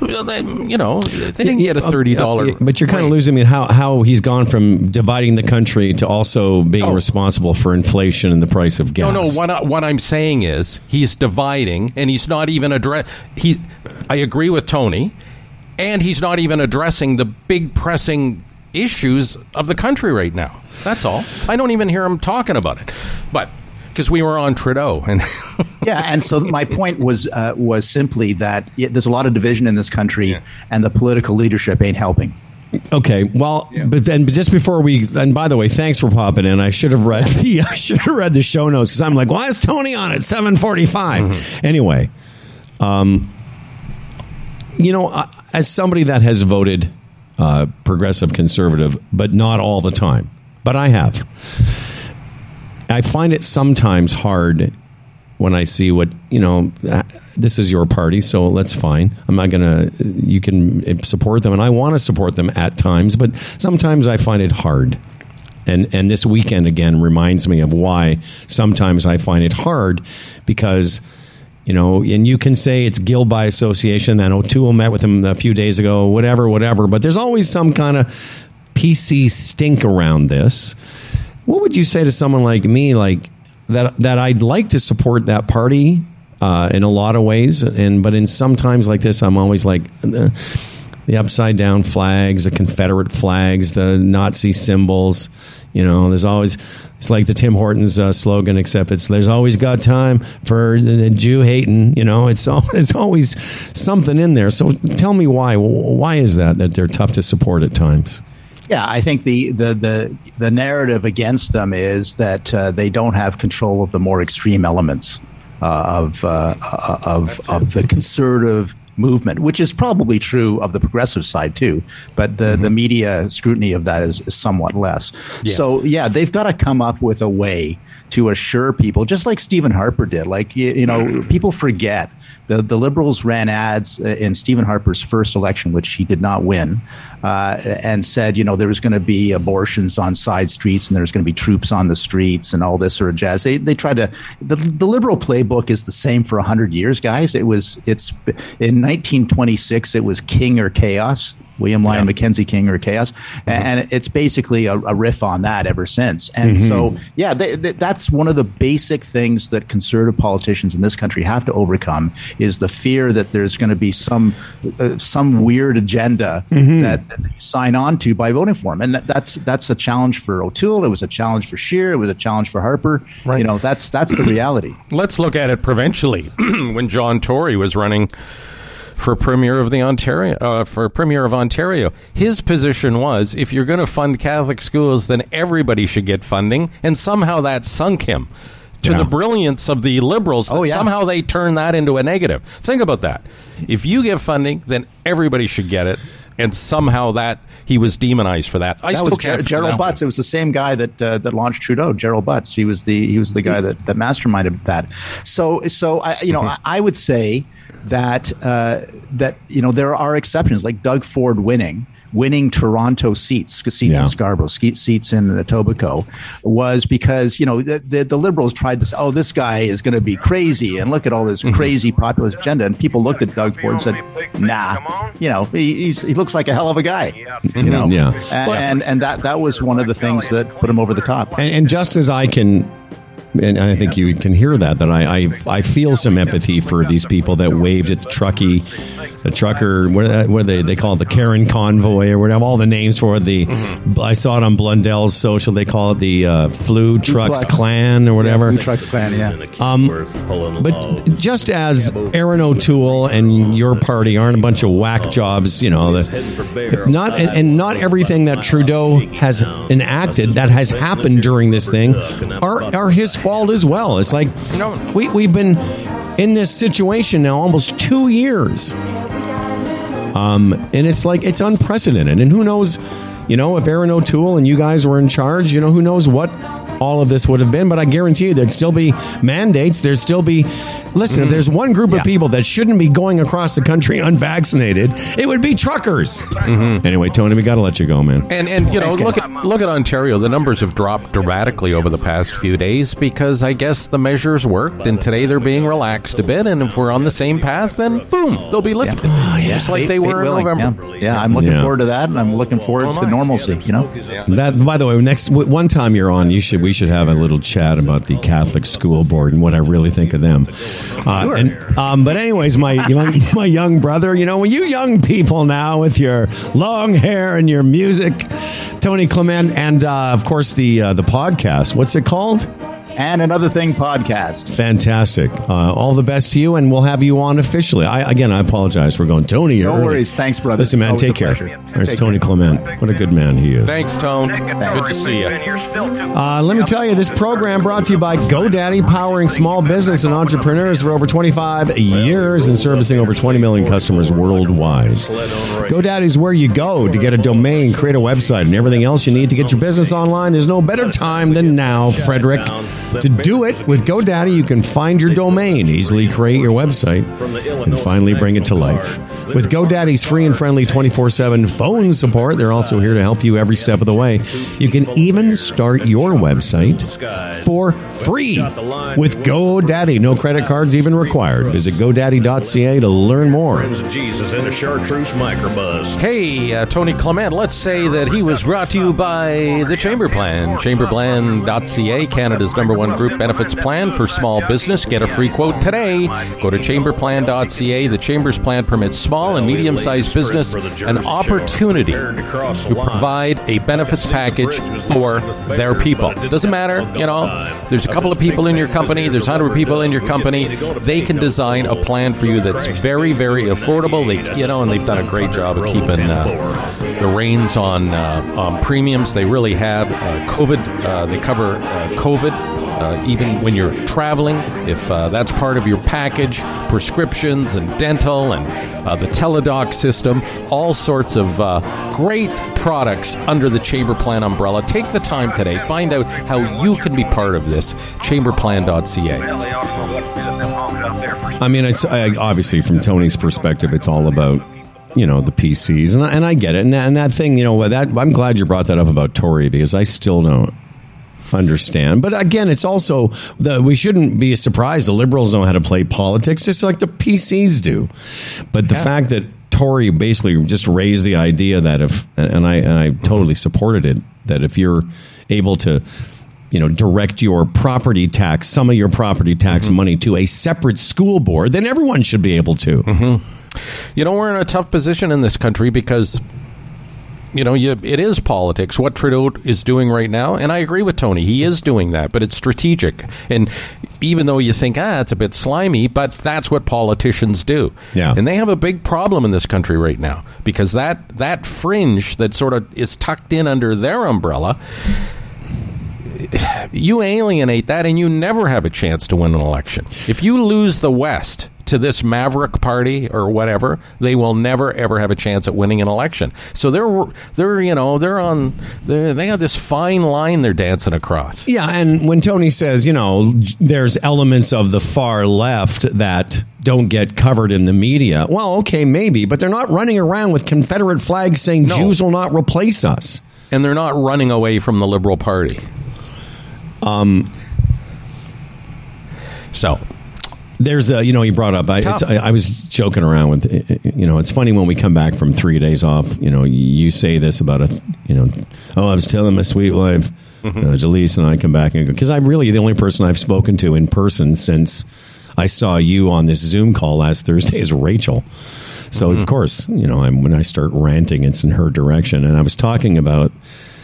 You know, they didn't get a thirty dollars. But you're kind of losing me how, how he's gone from dividing the country to also being oh. responsible for inflation and the price of gas. No, no, what, I, what I'm saying is he's dividing and he's not even address. He, I agree with Tony. And he's not even addressing the big pressing issues of the country right now. That's all. I don't even hear him talking about it. But because we were on Trudeau. And yeah. And so my point was uh, was simply that yeah, there's a lot of division in this country yeah. and the political leadership ain't helping. Okay, well, yeah. but then but just before we, and by the way, thanks for popping in. I should have read the I should have read the show notes because I'm like, why is Tony on at seven forty-five? Mm-hmm. Anyway, um. You know, as somebody that has voted uh, progressive conservative, but not all the time, but I have, I find it sometimes hard when I see what, you know, this is your party, so that's fine. I'm not going to, you can support them, and I want to support them at times, but sometimes I find it hard. And and this weekend, again, reminds me of why sometimes I find it hard, because... You know, and you can say it's guilt by association. That O'Toole met with him a few days ago, whatever, whatever. But there's always some kind of P C stink around this. What would you say to someone like me, like that? That I'd like to support that party uh, in a lot of ways, and but in some times like this, I'm always like uh, the upside down flags, the Confederate flags, the Nazi symbols. You know, there's always, it's like the Tim Hortons uh, slogan, except it's, there's always got time for the Jew hating, you know, it's, all, it's always something in there. So tell me why, why is that, that they're tough to support at times? Yeah, I think the the, the, the narrative against them is that uh, they don't have control of the more extreme elements uh, of, uh, of, of the conservative movement, which is probably true of the progressive side too, but the, mm-hmm. the media scrutiny of that is, is somewhat less. Yes. So yeah, they've got to come up with a way to assure people, just like Stephen Harper did. Like, you, you know, people forget the the Liberals ran ads in Stephen Harper's first election, which he did not win, uh, and said, you know, there was going to be abortions on side streets and there's going to be troops on the streets and all this sort of jazz. They they tried to, the, the Liberal playbook is the same for one hundred years, guys. It was, it's in nineteen twenty-six, it was King or Chaos. William Lyon yeah. Mackenzie, King or Chaos. Mm-hmm. And it's basically a, a riff on that ever since. And mm-hmm. so, yeah, they, they, that's one of the basic things that conservative politicians in this country have to overcome is the fear that there's going to be some uh, some weird agenda mm-hmm. that, that they sign on to by voting for him. And that, that's that's a challenge for O'Toole. It was a challenge for Scheer. It was a challenge for Harper. Right. You know, that's, that's the reality. Let's look at it provincially. When John Tory was running for premier of the Ontario, uh, for premier of Ontario, his position was: if you're going to fund Catholic schools, then everybody should get funding. And somehow that sunk him to yeah. the brilliance of the Liberals. That oh, yeah. somehow they turned that into a negative. Think about that: if you give funding, then everybody should get it. And somehow that he was demonized for that. I that still was Ger- Gerald Butts. It was the same guy that uh, that launched Trudeau. Gerald Butts. He was the he was the guy that, that masterminded that. So so I you know mm-hmm. I, I would say that uh, that you know there are exceptions like Doug Ford winning. Winning Toronto seats, seats yeah. in Scarborough, seats in Etobicoke, was because, you know, the, the, the Liberals tried to say, oh, this guy is going to be crazy and look at all this mm-hmm. crazy populist agenda. And people looked at Doug Ford and said, nah, you know, he, he's, he looks like a hell of a guy, you know. Yeah. And, and and that that was one of the things that put him over the top. And, and just as I can... And I think you can hear that, that I, I I feel some empathy for these people that waved at the truckie, the trucker, what are they, what are they, they call it the Karen Convoy or whatever, all the names for it. The, mm-hmm. I saw it on Blundell's social, they call it the uh, Flu Trucks Clan or whatever. Flu Trucks Clan, yeah. Um, but just as Aaron O'Toole and your party aren't a bunch of whack jobs, you know, the, not and, and not everything that Trudeau has enacted that has happened during this thing are, are his fault as well. It's like we, we've been in this situation now almost two years. Um, and it's like it's unprecedented. And who knows, you know, if Aaron O'Toole and you guys were in charge, you know, who knows what all of this would have been. But I guarantee you there'd still be mandates. There'd still be. Listen, mm. if there's one group yeah. of people that shouldn't be going across the country unvaccinated, it would be truckers. Mm-hmm. Anyway, Tony, we got to let you go, man. And, and you know, Thanks, look, at, look at Ontario. The numbers have dropped dramatically over the past few days because I guess the measures worked. And today they're being relaxed a bit. And if we're on the same path, then boom, they'll be lifted. Yeah. Oh, yeah. Just like they were in November. Yeah, yeah I'm looking yeah. forward to that. And I'm looking forward oh, to normalcy, you know. That, by the way, next one time you're on, you should we should have a little chat about the Catholic School Board and what I really think of them. Uh, and, um, but anyways, my young, my young brother, you know, you young people now with your long hair and your music, Tony Clement, and uh, of course the uh, the podcast. What's it called? And Another Thing podcast. Fantastic. Uh, all the best to you, and we'll have you on officially. I Again, I apologize for going, Tony. No early. Worries. Thanks, brother. Listen, man, take care. Pleasure. There's take Tony care. Clement. What a good man he is. Thanks, Tone. Good to see you. Uh, let me tell you, this program brought to you by GoDaddy, powering small business and entrepreneurs for over twenty-five years and servicing over twenty million customers worldwide. GoDaddy's where you go to get a domain, create a website, and everything else you need to get your business online. There's no better time than now, Frederick. To do it with GoDaddy, you can find your domain, easily create your website, and finally bring it to life. With GoDaddy's free and friendly twenty-four seven phone support, they're also here to help you every step of the way. You can even start your website for free with GoDaddy. No credit cards even required. Visit GoDaddy dot c a to learn more. Hey, uh, Tony Clement, let's say that he was brought to you by the Chamber Plan. Chamber Plan dot c a, Canada's number one group benefits plan for small business. Get a free quote today. Go to Chamber Plan dot c a. The Chambers Plan permits small and medium-sized business an opportunity to provide a benefits package for their people. Doesn't matter, you know, there's a couple of people in your company, there's one hundred people in your company, they can design a plan for you that's very, very affordable. They, you know, and they've done a great job of keeping uh, the reins on, uh, on premiums. They really have. Uh, COVID, uh, they cover uh, COVID. Uh, even when you're traveling, if uh, that's part of your package, prescriptions and dental and uh, the Teladoc system, all sorts of uh, great products under the Chamber Plan umbrella. Take the time today. Find out how you can be part of this. Chamber Plan dot c a. I mean, it's, I, obviously, from Tony's perspective, it's all about, you know, the P Cs. And I, and I get it. And that, and that thing, you know, that I'm glad you brought that up about Tory, because I still don't understand. But again, it's also the, we shouldn't be surprised the Liberals know how to play politics just like the P Cs do. But the yeah. fact that Tory basically just raised the idea that if, and I and I totally supported it, that if you're able to, you know, direct your property tax, some of your property tax mm-hmm. money to a separate school board, then everyone should be able to. Mm-hmm. You know, we're in a tough position in this country because, you know, you, it is politics, what Trudeau is doing right now. And I agree with Tony. He is doing that, but it's strategic. And even though you think, ah, it's a bit slimy, but that's what politicians do. Yeah. And they have a big problem in this country right now, because that, that fringe that sort of is tucked in under their umbrella, you alienate that and you never have a chance to win an election. If you lose the West to this maverick party or whatever, they will never, ever have a chance at winning an election. So they're, they're you know, they're on, they're, they have this fine line they're dancing across. Yeah, and when Tony says, you know, there's elements of the far left that don't get covered in the media, well, okay, maybe, but they're not running around with Confederate flags saying no. Jews will not replace us. And they're not running away from the Liberal Party. Um. So... There's a, you know, you brought up, I, it's, I, I was joking around with, you know, it's funny when we come back from three days off, you know, you say this about a, you know, oh, I was telling my sweet wife, mm-hmm. uh, Jalise, and I come back and go, because I'm really the only person I've spoken to in person since I saw you on this Zoom call last Thursday is Rachel. So, mm-hmm. of course, you know, I'm, when I start ranting, it's in her direction. And I was talking about,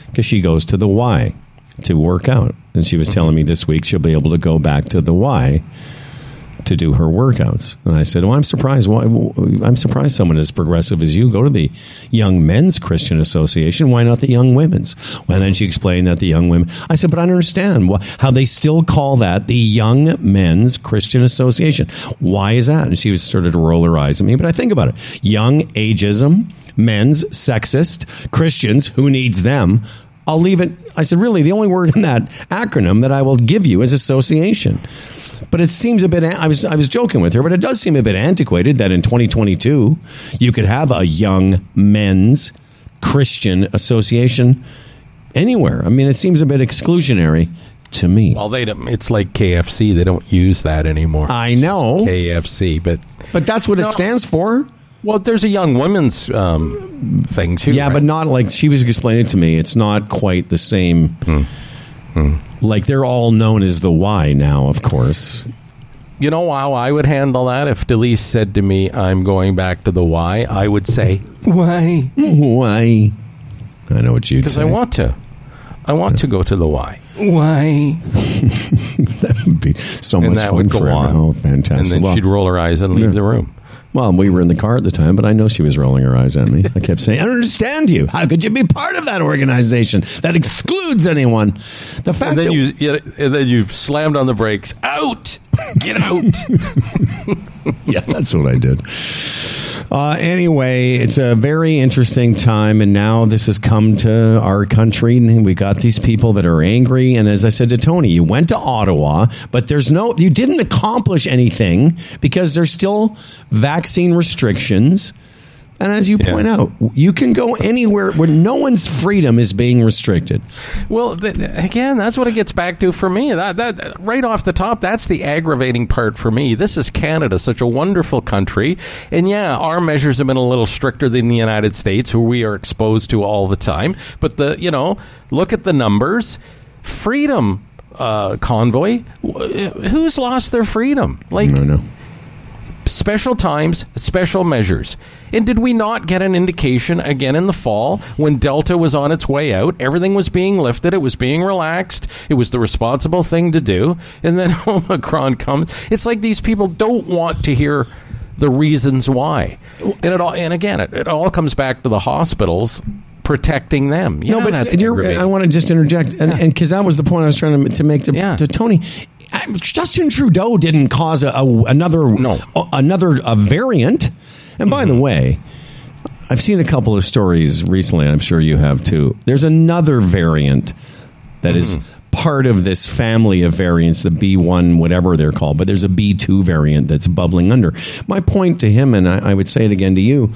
because she goes to the Y to work out. And she was mm-hmm. telling me this week she'll be able to go back to the Y to do her workouts. And I said, well, I'm surprised. Why, I'm surprised someone as progressive as you go to the Young Men's Christian Association. Why not the Young Women's? Well, then she explained that the Young Women... I said, but I don't understand how they still call that the Young Men's Christian Association. Why is that? And she was started to roll her eyes at me. But I think about it. Young ageism, men's sexist, Christians, who needs them? I'll leave it. I said, really, the only word in that acronym that I will give you is association. But it seems a bit, I was I was joking with her, but it does seem a bit antiquated that in twenty twenty-two, you could have a Young Men's Christian Association anywhere. I mean, it seems a bit exclusionary to me. Well, they don't, it's like K F C. They don't use that anymore. I know. K F C, but... But that's what no. it stands for. Well, there's a Young Women's um, thing, too. Yeah, right? But not like, she was explaining to me, it's not quite the same... Hmm. Hmm. Like, they're all known as the Y now, of course. You know how I would handle that? If Delise said to me, I'm going back to the Y, I would say, why? Why? I know what you'd say. Because I want to. I want yeah. to go to the Y. Why? That would be so and much that fun would go for on. Oh, fantastic. And then well, she'd roll her eyes and leave yeah. the room. Well, we were in the car at the time, but I know she was rolling her eyes at me. I kept saying, I don't understand you. How could you be part of that organization that excludes anyone? The fact and then, that you, you, and then you've slammed on the brakes. Out! Get out! Yeah, that's what I did. Uh, anyway, it's a very interesting time, and now this has come to our country, and we got these people that are angry. And as I said to Tony, you went to Ottawa, but there's no, you didn't accomplish anything because there's still vaccine restrictions. And as you yeah. point out, you can go anywhere where no one's freedom is being restricted. Well, th- again, that's what it gets back to for me. That, that right off the top, that's the aggravating part for me. This is Canada, such a wonderful country. And yeah, our measures have been a little stricter than the United States, who we are exposed to all the time. But, the you know, look at the numbers. Freedom uh, convoy. Who's lost their freedom? Like, no, no. Special times, special measures. And did we not get an indication again in the fall when Delta was on its way out? Everything was being lifted. It was being relaxed. It was the responsible thing to do. And then Omicron comes. It's like these people don't want to hear the reasons why. And it all, and again, it, it all comes back to the hospitals protecting them. Yeah, no, but that's you're, I want to just interject, and because yeah. that was the point I was trying to, to make to, yeah. to Tony. Justin Trudeau didn't cause a, a, another no. a, another a variant. And by mm-hmm. the way, I've seen a couple of stories recently, and I'm sure you have too. There's another variant that mm-hmm. is part of this family of variants, the B one, whatever they're called. But there's a B two variant that's bubbling under. My point to him, and I, I would say it again to you,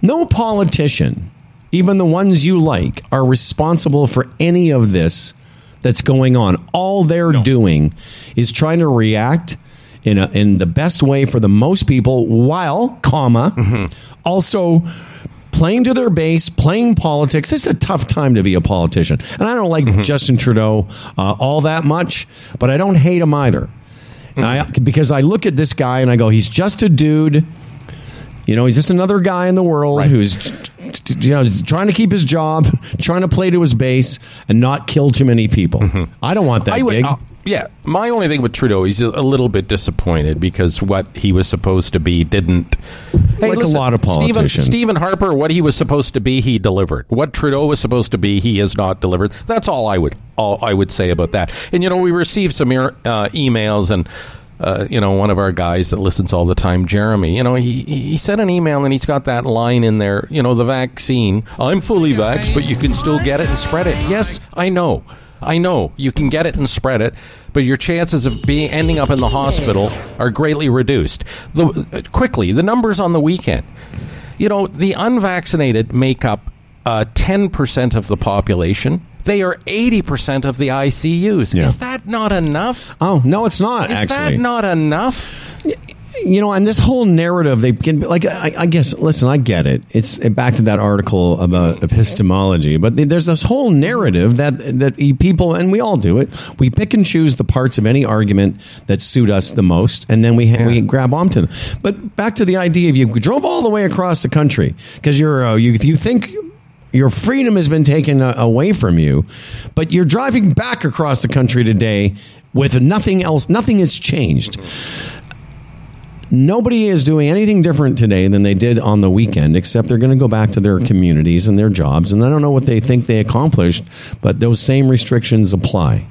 no politician, even the ones you like, are responsible for any of this that's going on. All they're no. doing is trying to react in a, in the best way for the most people, while, comma, mm-hmm. also playing to their base, playing politics. It's a tough time to be a politician. And I don't like mm-hmm. Justin Trudeau uh, all that much, but I don't hate him either. Mm-hmm. I, because I look at this guy and I go, he's just a dude. You know, he's just another guy in the world right. who's, you know, trying to keep his job, trying to play to his base, and not kill too many people. Mm-hmm. I don't want that I would, gig. Uh, yeah, my only thing with Trudeau, he's a little bit disappointed because what he was supposed to be didn't. Hey, like listen, a lot of politicians. Stephen, Stephen Harper, what he was supposed to be, he delivered. What Trudeau was supposed to be, he has not delivered. That's all I would all I would say about that. And, you know, we received some uh, emails and. Uh, you know, one of our guys that listens all the time, Jeremy, you know, he he sent an email and he's got that line in there, you know, the vaccine. I'm fully vaxxed, but you can still get it and spread it. Yes, I know. I know. You can get it and spread it, but your chances of being ending up in the hospital are greatly reduced. The, uh, quickly, the numbers on the weekend. You know, the unvaccinated make up uh, ten percent of the population. They are eighty percent of the I C Us. Yeah. Is that not enough? Oh, no, it's not, Is actually. Is that not enough? You know, and this whole narrative, they can, like, I, I guess, listen, I get it. It's back to that article about epistemology, but there's this whole narrative that, that people, and we all do it, we pick and choose the parts of any argument that suit us the most, and then we, yeah. we grab onto them. But back to the idea of you drove all the way across the country because you're, uh, you, you think... Your freedom has been taken away from you, but you're driving back across the country today with nothing else. Nothing has changed. Nobody is doing anything different today than they did on the weekend, except they're going to go back to their communities and their jobs. And I don't know what they think they accomplished, but those same restrictions apply.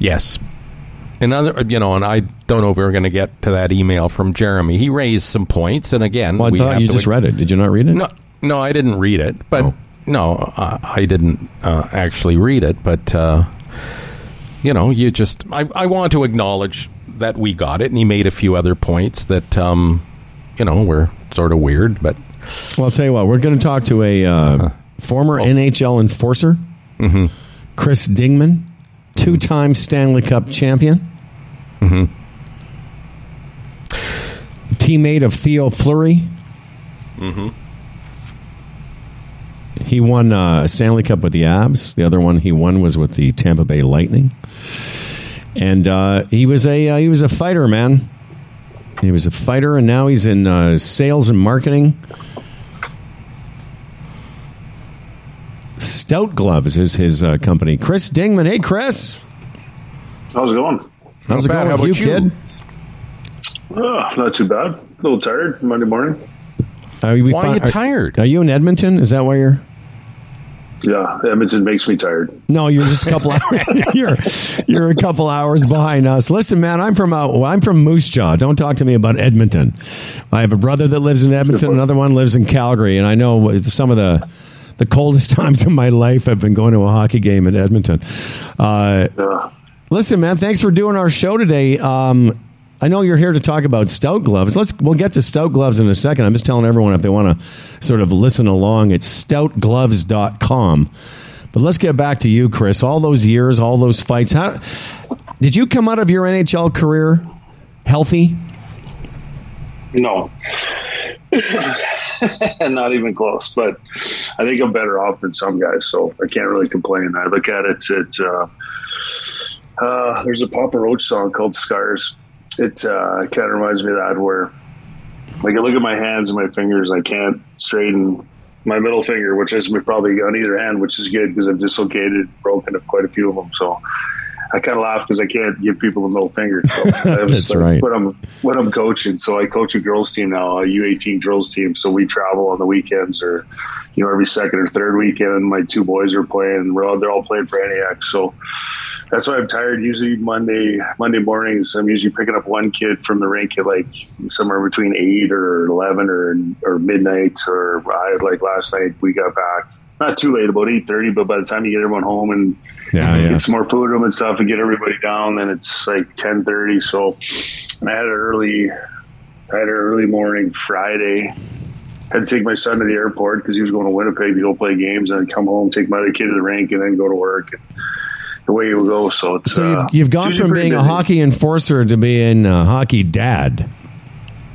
Yes. Another, you know, and I don't know if we're going to get to that email from Jeremy. He raised some points. And again, well, I we thought have you to just read it. Did you not read it? No. No, I didn't read it, but oh. no, uh, I didn't uh, actually read it. But, uh, you know, you just I, I want to acknowledge that we got it. And he made a few other points that, um, you know, were sort of weird. But well, I'll tell you what, we're going to talk to a uh, uh-huh. former oh. N H L enforcer, mm-hmm. Chris Dingman, two-time Stanley Cup champion. Mm-hmm. Teammate of Theo Fleury. Mm-hmm. He won uh, a Stanley Cup with the Abs. The other one he won was with the Tampa Bay Lightning. And uh, he was a uh, he was a fighter, man. He was a fighter, and now he's in uh, sales and marketing. Stout Gloves is his uh, company. Chris Dingman. Hey, Chris. How's it going? How's it going with you, kid? Uh, not too bad. A little tired Monday morning. Are we why fi- are you tired? Are, are you in Edmonton? Is that why you're... Yeah, Edmonton makes me tired. No, you're just a couple hours. You're you're a couple hours behind us. Listen, man, I'm from uh, I'm from Moose Jaw. Don't talk to me about Edmonton. I have a brother that lives in Edmonton. Another one lives in Calgary, and I know some of the the coldest times of my life I've been going to a hockey game in Edmonton. Uh, yeah. Listen, man, thanks for doing our show today. Um, I know you're here to talk about Stout Gloves. Let's we'll get to Stout Gloves in a second. I'm just telling everyone if they want to sort of listen along, it's stout gloves dot com. But let's get back to you, Chris. All those years, all those fights. How did you come out of your N H L career healthy? No. Not even close, but I think I'm better off than some guys, so I can't really complain. I look at it, it uh, uh, there's a Papa Roach song called Scars. It uh, kind of reminds me of that, where like I look at my hands and my fingers, I can't straighten my middle finger, which is probably on either hand, which is good because I've dislocated, broken of quite a few of them, so I kind of laugh because I can't give people the middle finger. So that's like, right. But I'm, what I'm coaching, so I coach a girls team now, a U eighteen girls team. So we travel on the weekends, or you know, every second or third weekend. My two boys are playing. We're all, they're all playing for N A X. So that's why I'm tired. Usually Monday Monday mornings, I'm usually picking up one kid from the rink at like somewhere between eight or eleven or or midnight. Or I like last night we got back. Not too late, about eight thirty, but by the time you get everyone home and yeah, yeah. get some more food and stuff and get everybody down, then it's like ten thirty. So and I had an early I had an early morning Friday. I had to take my son to the airport because he was going to Winnipeg to go play games, and I'd come home, take my other kid to the rink, and then go to work. And the way it would go. So, it's, so you've, uh, you've gone from being busy. A hockey enforcer to being a hockey dad.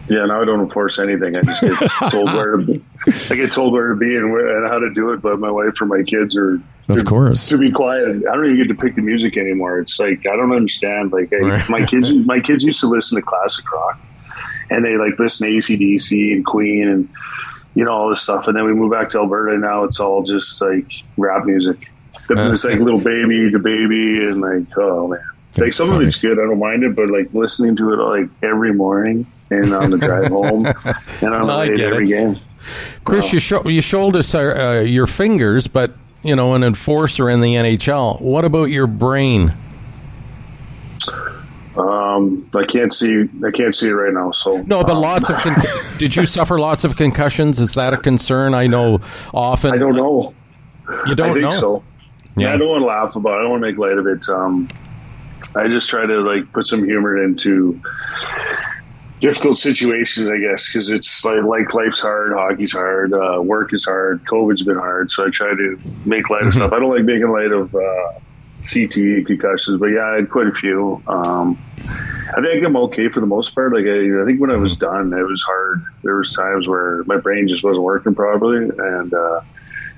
Yeah, now I don't enforce anything. I just get told where to be. I get told where to be and where and how to do it by my wife or my kids, or of to, course to be quiet. I don't even get to pick the music anymore. It's like I don't understand. Like I, right. my kids, my kids used to listen to classic rock, and they like listen to A C D C and Queen and you know all this stuff. And then we moved back to Alberta, and now it's all just like rap music. It's like Little Baby, the Baby, and like oh man, that's like some funny. Of it's good. I don't mind it, but like listening to it like every morning. And on the drive home, and on the way to every game. Chris, you sho- you showed us uh, your fingers, but, you know, an enforcer in the N H L. What about your brain? Um, I can't see. I can't see it right now. So no, but um, lots of. Con- did you suffer lots of concussions? Is that a concern? I know often. I don't know. You don't I think know. So. Yeah. yeah, I don't want to laugh about it. I don't want to make light of it. Um, I just try to like put some humor into. Difficult situations, I guess, because it's like, like life's hard, hockey's hard, uh, work is hard, COVID's been hard, so I try to make light of stuff. I don't like making light of uh, C T E concussions, but yeah, I had quite a few. Um, I think I'm okay for the most part. Like I, I think when I was done, it was hard. There was times where my brain just wasn't working properly, and uh,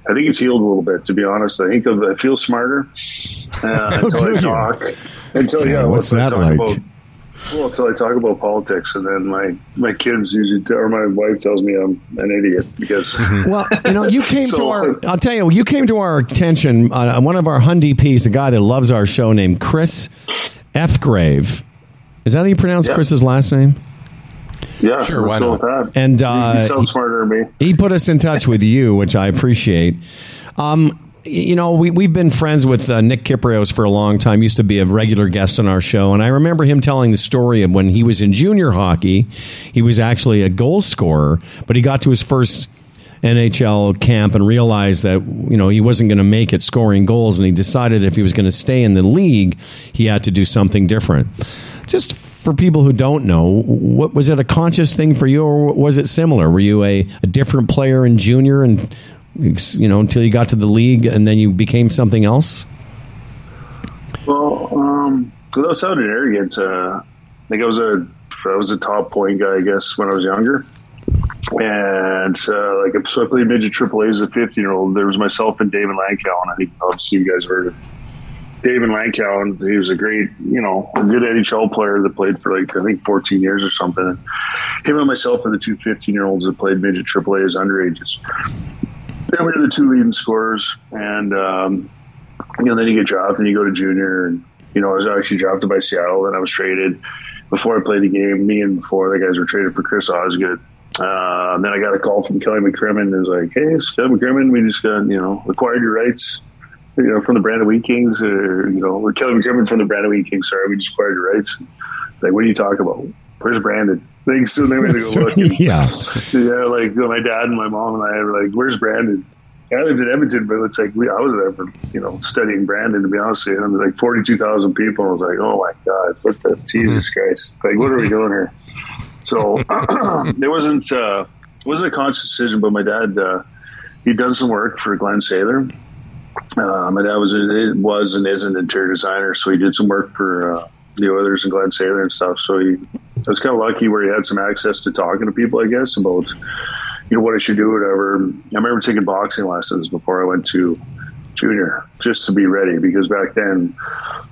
I think it's healed a little bit, to be honest. I think I feel smarter uh, until I talk. Until yeah, yeah what's that like? About, Well, until I talk about politics, and then my, my kids usually, t- or my wife tells me I'm an idiot because. Well, you know, you came so, to our. I'll tell you, you came to our attention on uh, one of our Hundies, a guy that loves our show, named Chris Fgrave. Is that how you pronounce yeah. Chris's last name? Yeah, sure. Why not? That. And uh, he, he sounds smarter than me. He put us in touch with you, which I appreciate. Um. You know, we, we've been friends with uh, Nick Kiprios for a long time, used to be a regular guest on our show. And I remember him telling the story of when he was in junior hockey, he was actually a goal scorer, but he got to his first N H L camp and realized that, you know, he wasn't going to make it scoring goals. And he decided if he was going to stay in the league, he had to do something different. Just for people who don't know, what was it a conscious thing for you, or was it similar? Were you a, a different player in junior and you know, until you got to the league and then you became something else? Well, um, without sounding arrogant, uh, I think I was a, I was a top point guy, I guess, when I was younger. And uh, like, so I played midget triple A as a fifteen-year-old. There was myself and David Langkow, and I think obviously you guys heard of David Langkow, and he was a great, you know, a good N H L player that played for like, I think fourteen years or something. Him and myself were the two fifteen-year-olds that played midget triple A as underages. Then we were the two leading scorers, and um, you know, then you get drafted, and you go to junior. And you know, I was actually drafted by Seattle, and I was traded before I played the game. Me and before the guys were traded for Chris Osgood. Uh, and then I got a call from Kelly McCrimmon. It was like, "Hey, it's Kelly McCrimmon. We just got you know acquired your rights, you know, from the Brandon Wheat Kings, or you know, or Kelly McCrimmon from the Brandon Wheat Kings. Sorry, we just acquired your rights." Like, what are you talking about? Where's Brandon? Like, so they went to go look. And, yeah. Yeah, like my dad and my mom and I were like, where's Brandon? I lived in Edmonton, but it's like we, I was there for, you know, studying Brandon, to be honest with you. And like forty-two thousand people. I was like, oh my God, what the, Jesus Christ. Like, what are we doing here? So there wasn't, uh, wasn't a conscious decision, but my dad, uh, he'd done some work for Glenn Saylor. Uh, my dad was, was and is an interior designer. So he did some work for uh, the Oilers and Glenn Saylor and stuff. So he, I was kind of lucky where he had some access to talking to people, I guess, about, you know, what I should do, whatever. I remember taking boxing lessons before I went to junior, just to be ready, because back then,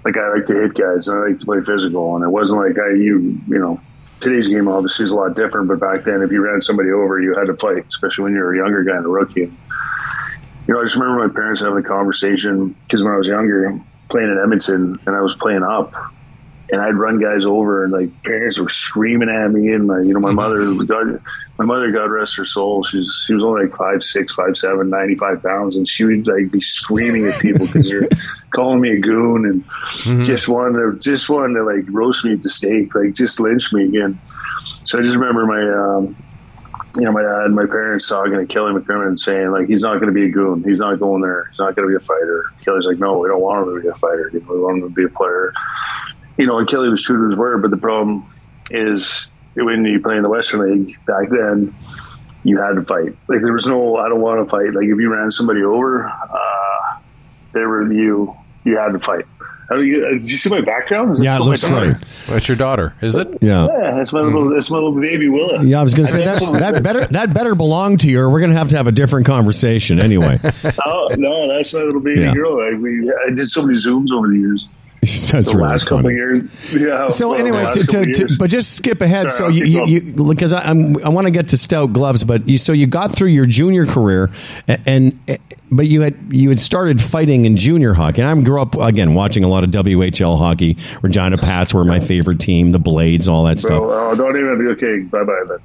like, I like to hit guys and I like to play physical, and it wasn't like I you you know today's game obviously is a lot different, but back then if you ran somebody over, you had to fight, especially when you're a younger guy and a rookie. And, you know, I just remember my parents having a conversation, because when I was younger playing in Edmonton and I was playing up, and I'd run guys over, and like parents were screaming at me, and my, you know, my mother, God, my mother, God rest her soul, she's she was only like five six, five seven, ninety five pounds, and she would like be screaming at people because you're calling me a goon, and mm-hmm. just wanted to just wanted to like roast me at the stake, like just lynch me again. So I just remember my, um, you know, my dad and my parents talking to Kelly McCrimmon and saying like, he's not going to be a goon, he's not going there, he's not going to be a fighter. Kelly's like, no, we don't want him to be a fighter, you know, we want him to be a player. You know, and Kelly was true to his word, but the problem is when you play in the Western League back then, you had to fight. Like, there was no, I don't want to fight. Like, if you ran somebody over, uh, they were you. You had to fight. I mean, you, did you see my background? Is yeah, it looks great. That's your daughter, is it? Yeah, yeah, that's my little, that's my little baby Willa. Yeah, I was going to say that that better that better belong to you, or we're going to have to have a different conversation anyway. Oh no, that's my little baby yeah. girl. I, we, I did so many Zooms over the years. That's the really last funny. Couple of years. Yeah. So well, anyway, to, to, to, but just skip ahead. Sorry, so you, you, you, because I, I'm, I want to get to Stout Gloves, but you, so you got through your junior career, and, and but you had you had started fighting in junior hockey. And I grew up again watching a lot of W H L hockey. Regina Pats were my favorite team. The Blades, all that stuff. Well, uh, don't even be okay. Bye bye then.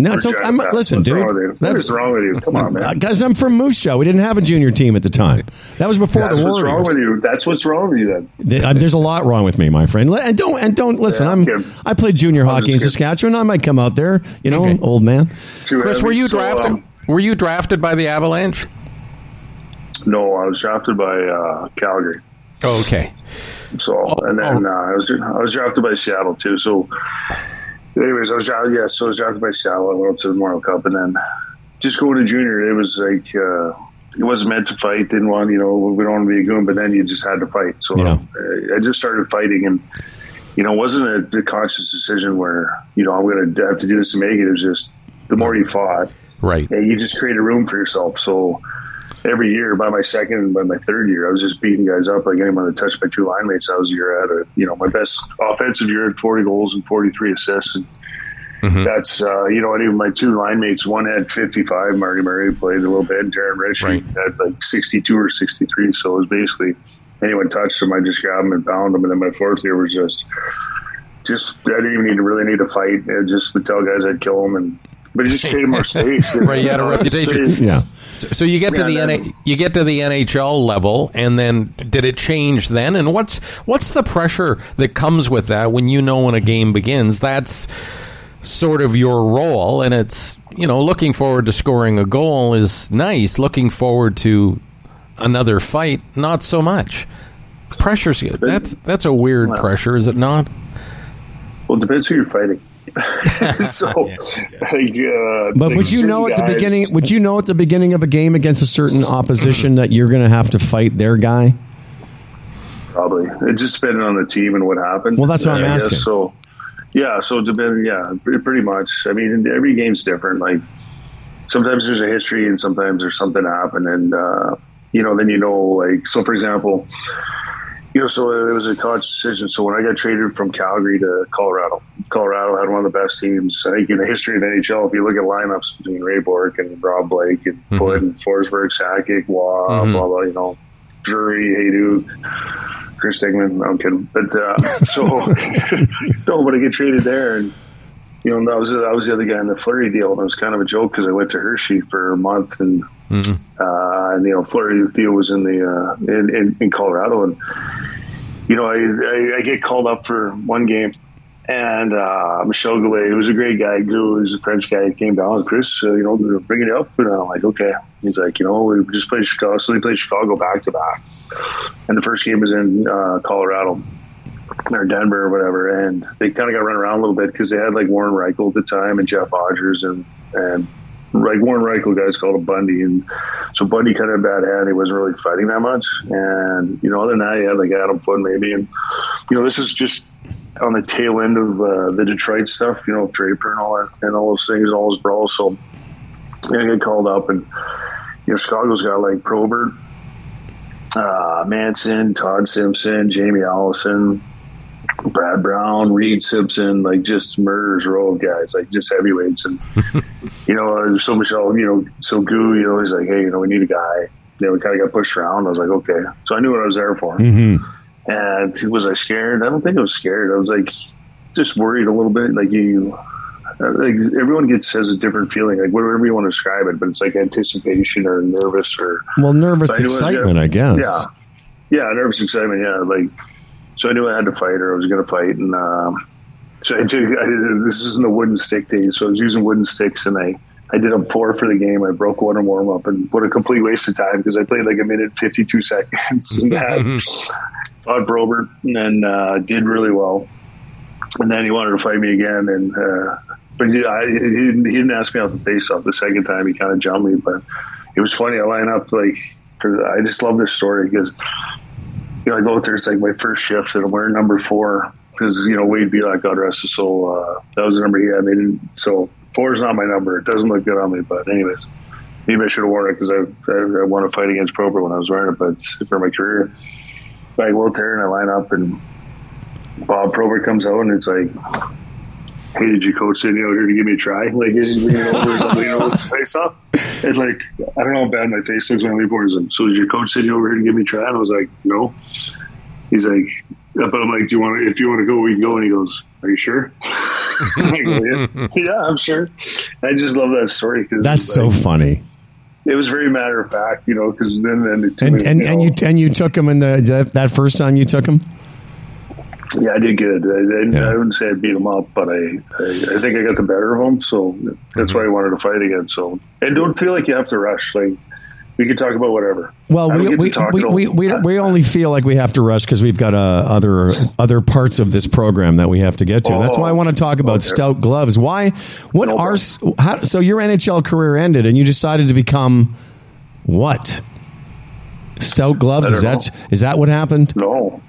No, it's okay. I'm, listen, What's dude. Wrong That's, what is wrong with you? Come on, man. Guys, I'm from Moose Jaw. We didn't have a junior team at the time. That was before That's the Warriors. That's what's wrong with you. That's what's wrong with you, then. There's a lot wrong with me, my friend. And don't, and don't listen, yeah, I'm, I'm I played junior I'm hockey in Saskatchewan. I might come out there, you know, okay. old man. Too Chris, heavy. were you so, drafted? Um, were you drafted by the Avalanche? No, I was drafted by uh, Calgary. Oh, okay. So, oh, and then oh. uh, I was I was drafted by Seattle, too, so... Anyways, I was drafted, yeah, so I was drafted by Seattle. I went up to the Memorial Cup, and then just going to junior, it was like, uh, it wasn't meant to fight. Didn't want, you know, we don't want to be a goon, but then you just had to fight. So yeah. I, I just started fighting, and, you know, it wasn't a, a conscious decision where, you know, I'm going to have to do this to make it. It was just the more you fought, right? And you just created room for yourself. So every year, by my second and by my third year, I was just beating guys up like anyone that touched my two line mates. I was a year out of, you know, my best offensive year at forty goals and forty-three assists. And mm-hmm. that's, uh, you know, and even my two line mates, one had fifty-five, Marty Murray played a little bit, and Darren Risch right. had like sixty-two or sixty-three. So it was basically anyone touched him, I just grabbed him and bound him. And then my fourth year was just, just, I didn't even need to really need to fight. I just would tell guys I'd kill them, and, but it just created more space. Right, you had a reputation. Space. Yeah. So, so you get to yeah, the then, N- you get to the N H L level, and then did it change then? And what's what's the pressure that comes with that when you know when a game begins? That's sort of your role, and it's, you know, looking forward to scoring a goal is nice. Looking forward to another fight, not so much. Pressure's that's that's a weird wow. pressure, is it not? Well, it depends who you're fighting. so, yeah, yeah. Like, uh, but like would you know guys, at the beginning? Would you know at the beginning of a game against a certain opposition that you're going to have to fight their guy? Probably. It just depended on the team and what happened. Well, that's what uh, I'm asking. Guess, so, yeah. So depending, yeah, pretty much. I mean, every game's different. Like sometimes there's a history, and sometimes there's something happened, and uh, you know, then you know, like so. For example, you know, so it was a conscious decision. So when I got traded from Calgary to Colorado, Colorado had one of the best teams, I think, in the history of the N H L. If you look at lineups between Ray Bourque and Rob Blake and mm-hmm. Foote and Forsberg, Sakic, Waugh, mm-hmm. blah, blah, you know, Drury, Hajduk, Chris Dingman. I'm kidding. But uh, so, no, but I get traded there. And, you know, and I was, I was the other guy in the Fleury deal. And it was kind of a joke because I went to Hershey for a month. And, mm-hmm. uh, and you know, Fleury and Theo was in, the, uh, in, in, in Colorado. And, you know, I, I, I get called up for one game. And uh, Michel Goulet, who's a great guy, who's a French guy, came down. Chris, uh, you know, bring it up. And I'm like, okay. He's like, you know, we just played Chicago. So they played Chicago back to back. And the first game was in uh, Colorado or Denver or whatever. And they kind of got run around a little bit because they had like Warren Reichel at the time and Jeff Hodgers. And, and like Warren Reichel, guys called him Bundy. And so Bundy kind of had a bad hand. He wasn't really fighting that much. And, you know, other than that, he had like Adam Foote maybe. And, you know, this is just on the tail end of uh, the Detroit stuff, you know, Draper and all that, and all those things, all those brawls. So I get called up, and you know, Chicago's got like Probert, uh, Manson, Todd Simpson, Jamie Allison, Brad Brown, Reed Simpson, like just murderers row of guys, like just heavyweights. And you know, so Michel, you know, so Goo, you know, he's like, hey, you know, we need a guy. You know, we kind of got pushed around. I was like, okay, so I knew what I was there for. Mm-hmm. And was I scared? I don't think I was scared. I was like, just worried a little bit. Like you, like everyone gets has a different feeling. Like whatever you want to describe it, but it's like anticipation or nervous or well, nervous excitement, I, I guess. Yeah, yeah, nervous excitement. Yeah, like so I knew I had to fight, or I was going to fight, and um, so I took. I did, this isn't a wooden stick day, so I was using wooden sticks, and I. I did up four for the game. I broke one in warm up, and what a complete waste of time because I played like a minute fifty two seconds. And that fought Probert and uh, did really well. And then he wanted to fight me again, and uh, but he, I, he didn't ask me out the face off the second time. He kind of jumped me, but it was funny. I line up like for, I just love this story because you know I go out there. It's like my first shift, and I'm wearing number four because you know Wade Belak, God rest his soul, uh, that was the number he had. And they didn't so. Four is not my number. It doesn't look good on me, but anyways, maybe I should have worn it because I, I I won a fight against Probert when I was wearing it, but for my career, I go out there and I line up, and Bob Probert comes out, and it's like, hey, did you coach sitting out here to give me a try? Like, he's leaning over, I'm leaning over his face up, and like, I don't know how bad my face looks when I leave towards him. So, is your coach sitting over here to give me a try? And I was like, no. He's like, but I'm like, do you want to, if you want to go, we can go. And he goes, are you sure? Like, yeah, yeah, I'm sure. I just love that story. Cause that's like, so funny. It was very matter of fact, you know, because then, then it and, me, and, you know, and you and you took him in the that first time you took him. Yeah, I did good. I, I, yeah. I wouldn't say I beat him up, but I, I, I think I got the better of him. So that's why I wanted to fight again. So and don't feel like you have to rush. Like we can talk about whatever. Well, we we, we, we we we only feel like we have to rush because we've got uh, other other parts of this program that we have to get to. Oh, that's why I want to talk about okay. Stout Gloves. Why? What no are how, so your N H L career ended and you decided to become what? Stout Gloves? Is that know. Is that what happened? No,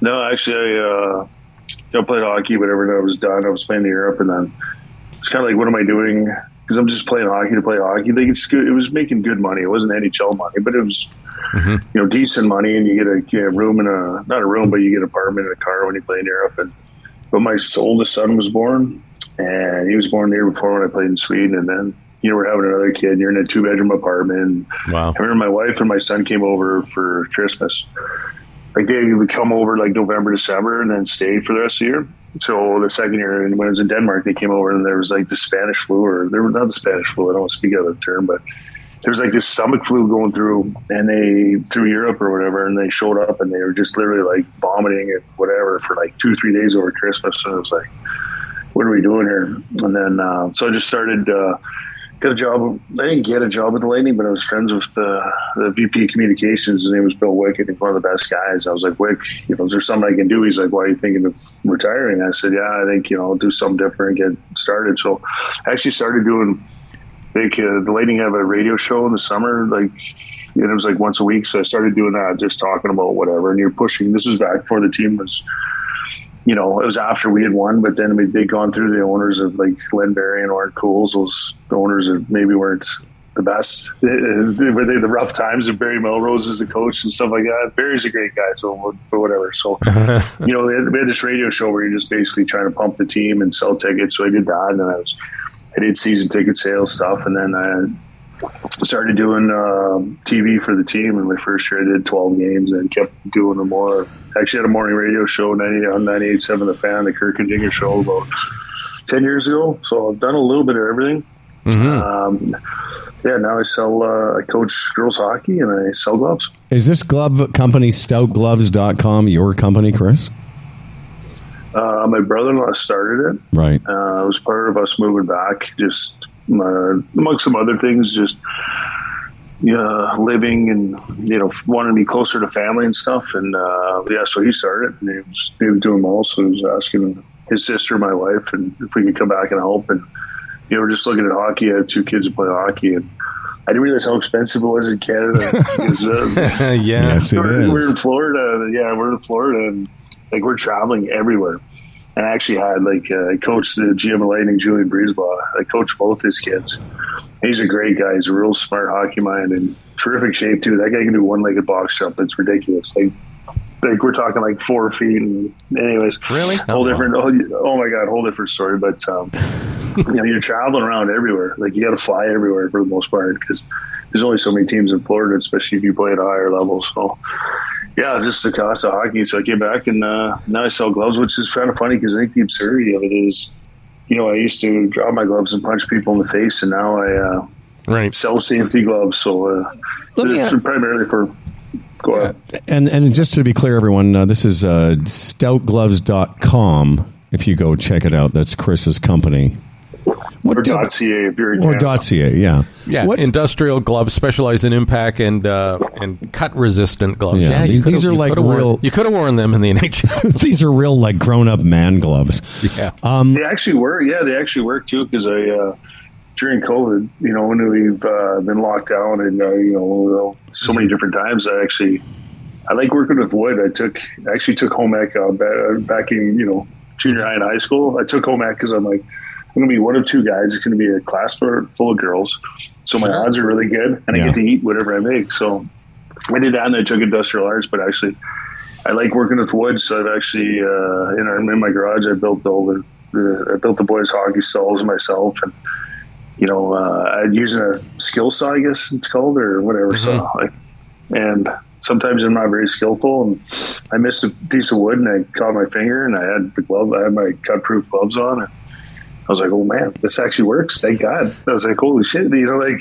no. Actually, I, uh, I played hockey. Whenever I was done, I was playing in Europe, and then it's kind of like, what am I doing? Because I'm just playing hockey to play hockey. They could, it was making good money. It wasn't N H L money, but it was, mm-hmm. you know, decent money. And you get a, you know, room in a not a room, but you get an apartment and a car when you play in Europe. And but my oldest son was born, and he was born the year before when I played in Sweden. And then you know we're having another kid. And you're in a two bedroom apartment. Wow! I remember my wife and my son came over for Christmas. Like they would come over like November, December, and then stayed for the rest of the year. So the second year, and when I was in Denmark, they came over and there was like the Spanish flu, or there was not the Spanish flu. I don't want to speak out of term, but there was like this stomach flu going through, and they through Europe or whatever, and they showed up and they were just literally like vomiting and whatever for like two, three days over Christmas. And I was like, "What are we doing here?" And then uh, so I just started uh, got a job. I didn't get a job at the Lightning, but I was friends with the, the V P of communications. His name was Bill Wick. I think one of the best guys. I was like, Wick, you know, is there something I can do? He's like, why are you thinking of retiring? I said, yeah, I think, you know, I'll do something different and get started. So I actually started doing, like, uh, the Lightning have a radio show in the summer, like, and it was like once a week. So I started doing that, just talking about whatever. And you're pushing. This was back before the team was, you know, it was after we had won, but then we'd, they'd gone through the owners of like Glenn Barry and Art Cools, those owners that maybe weren't the best. Were they the rough times of Barry Melrose as a coach and stuff like that? Barry's a great guy, so but whatever. So, you know, they had, we had this radio show where you're just basically trying to pump the team and sell tickets. So I did that, and I was, I did season ticket sales stuff, and then I started doing uh, T V for the team. And my first year, I did twelve games and kept doing them more. Actually had a morning radio show on ninety-eight point seven The Fan, the Kirk and Dinger show about ten years ago. So I've done a little bit of everything. Mm-hmm. Um, yeah, now I sell, uh, I coach girls hockey and I sell gloves. Is this glove company, stout gloves dot com, your company, Chris? Uh, my brother-in-law started it. Right. Uh, it was part of us moving back, just uh, amongst some other things, just yeah, living and, you know, wanting to be closer to family and stuff. And uh, yeah, so he started it, and he was, he was doing well. So he was asking his sister, my wife, and if we could come back and help. And, you know, we're just looking at hockey. I had two kids who play hockey, and I didn't realize how expensive it was in Canada. Because, uh, yeah, yes, it we're, is. We're in Florida. Yeah, we're in Florida, and like we're traveling everywhere. And I actually had like uh, I coached the G M of Lightning, Julian Breezebaugh. I coached both his kids. He's a great guy. He's a real smart hockey mind and terrific shape too. That guy can do one-legged box jump. It's ridiculous. Like, like we're talking like four feet. And anyways, really, whole oh. different. Oh, oh my God, whole different story. But. Um, You know, you're traveling around everywhere. Like, you got to fly everywhere for the most part, because there's only so many teams in Florida, especially if you play at a higher level. So, yeah, it's just the cost of hockey. So I came back, and uh, now I sell gloves, which is kind of funny because I think the absurdity of it is, you know, I used to drop my gloves and punch people in the face, and now I uh, right. sell safety gloves. So uh, it's have- primarily for – Go ahead. Uh, and, and just to be clear, everyone, uh, this is uh, stout gloves dot com. If you go check it out, that's Chris's company. What or do, .ca if you're in or .ca, yeah, yeah. What? Industrial gloves, specialized in impact and uh, and cut resistant gloves. Yeah, yeah these, these are like real. Worn, you could have worn them in the N H L. These are real, like grown up man gloves. Yeah, um, they actually work. Yeah, they actually work too. Because I uh, during COVID, you know, when we've uh, been locked down and uh, you know so many different times, I actually I like working with wood. I took I actually took home ec uh, back in you know junior high and high school. I took home ec because I'm like. I'm going to be one of two guys. It's going to be a class full of girls. So my odds are really good, and yeah. I get to eat whatever I make. So I did that, and I took industrial arts, but actually I like working with wood. So I've actually, uh, in, our, in my garage, I built the, the I built the boys' hockey stalls myself. And, you know, uh, I'm using a skill saw, I guess it's called, or whatever. Mm-hmm. So, like, and sometimes I'm not very skillful, and I missed a piece of wood, and I caught my finger, and I had the glove. I had my cut-proof gloves on, and I was like, oh, man, this actually works. Thank God. I was like, holy shit. You know, like,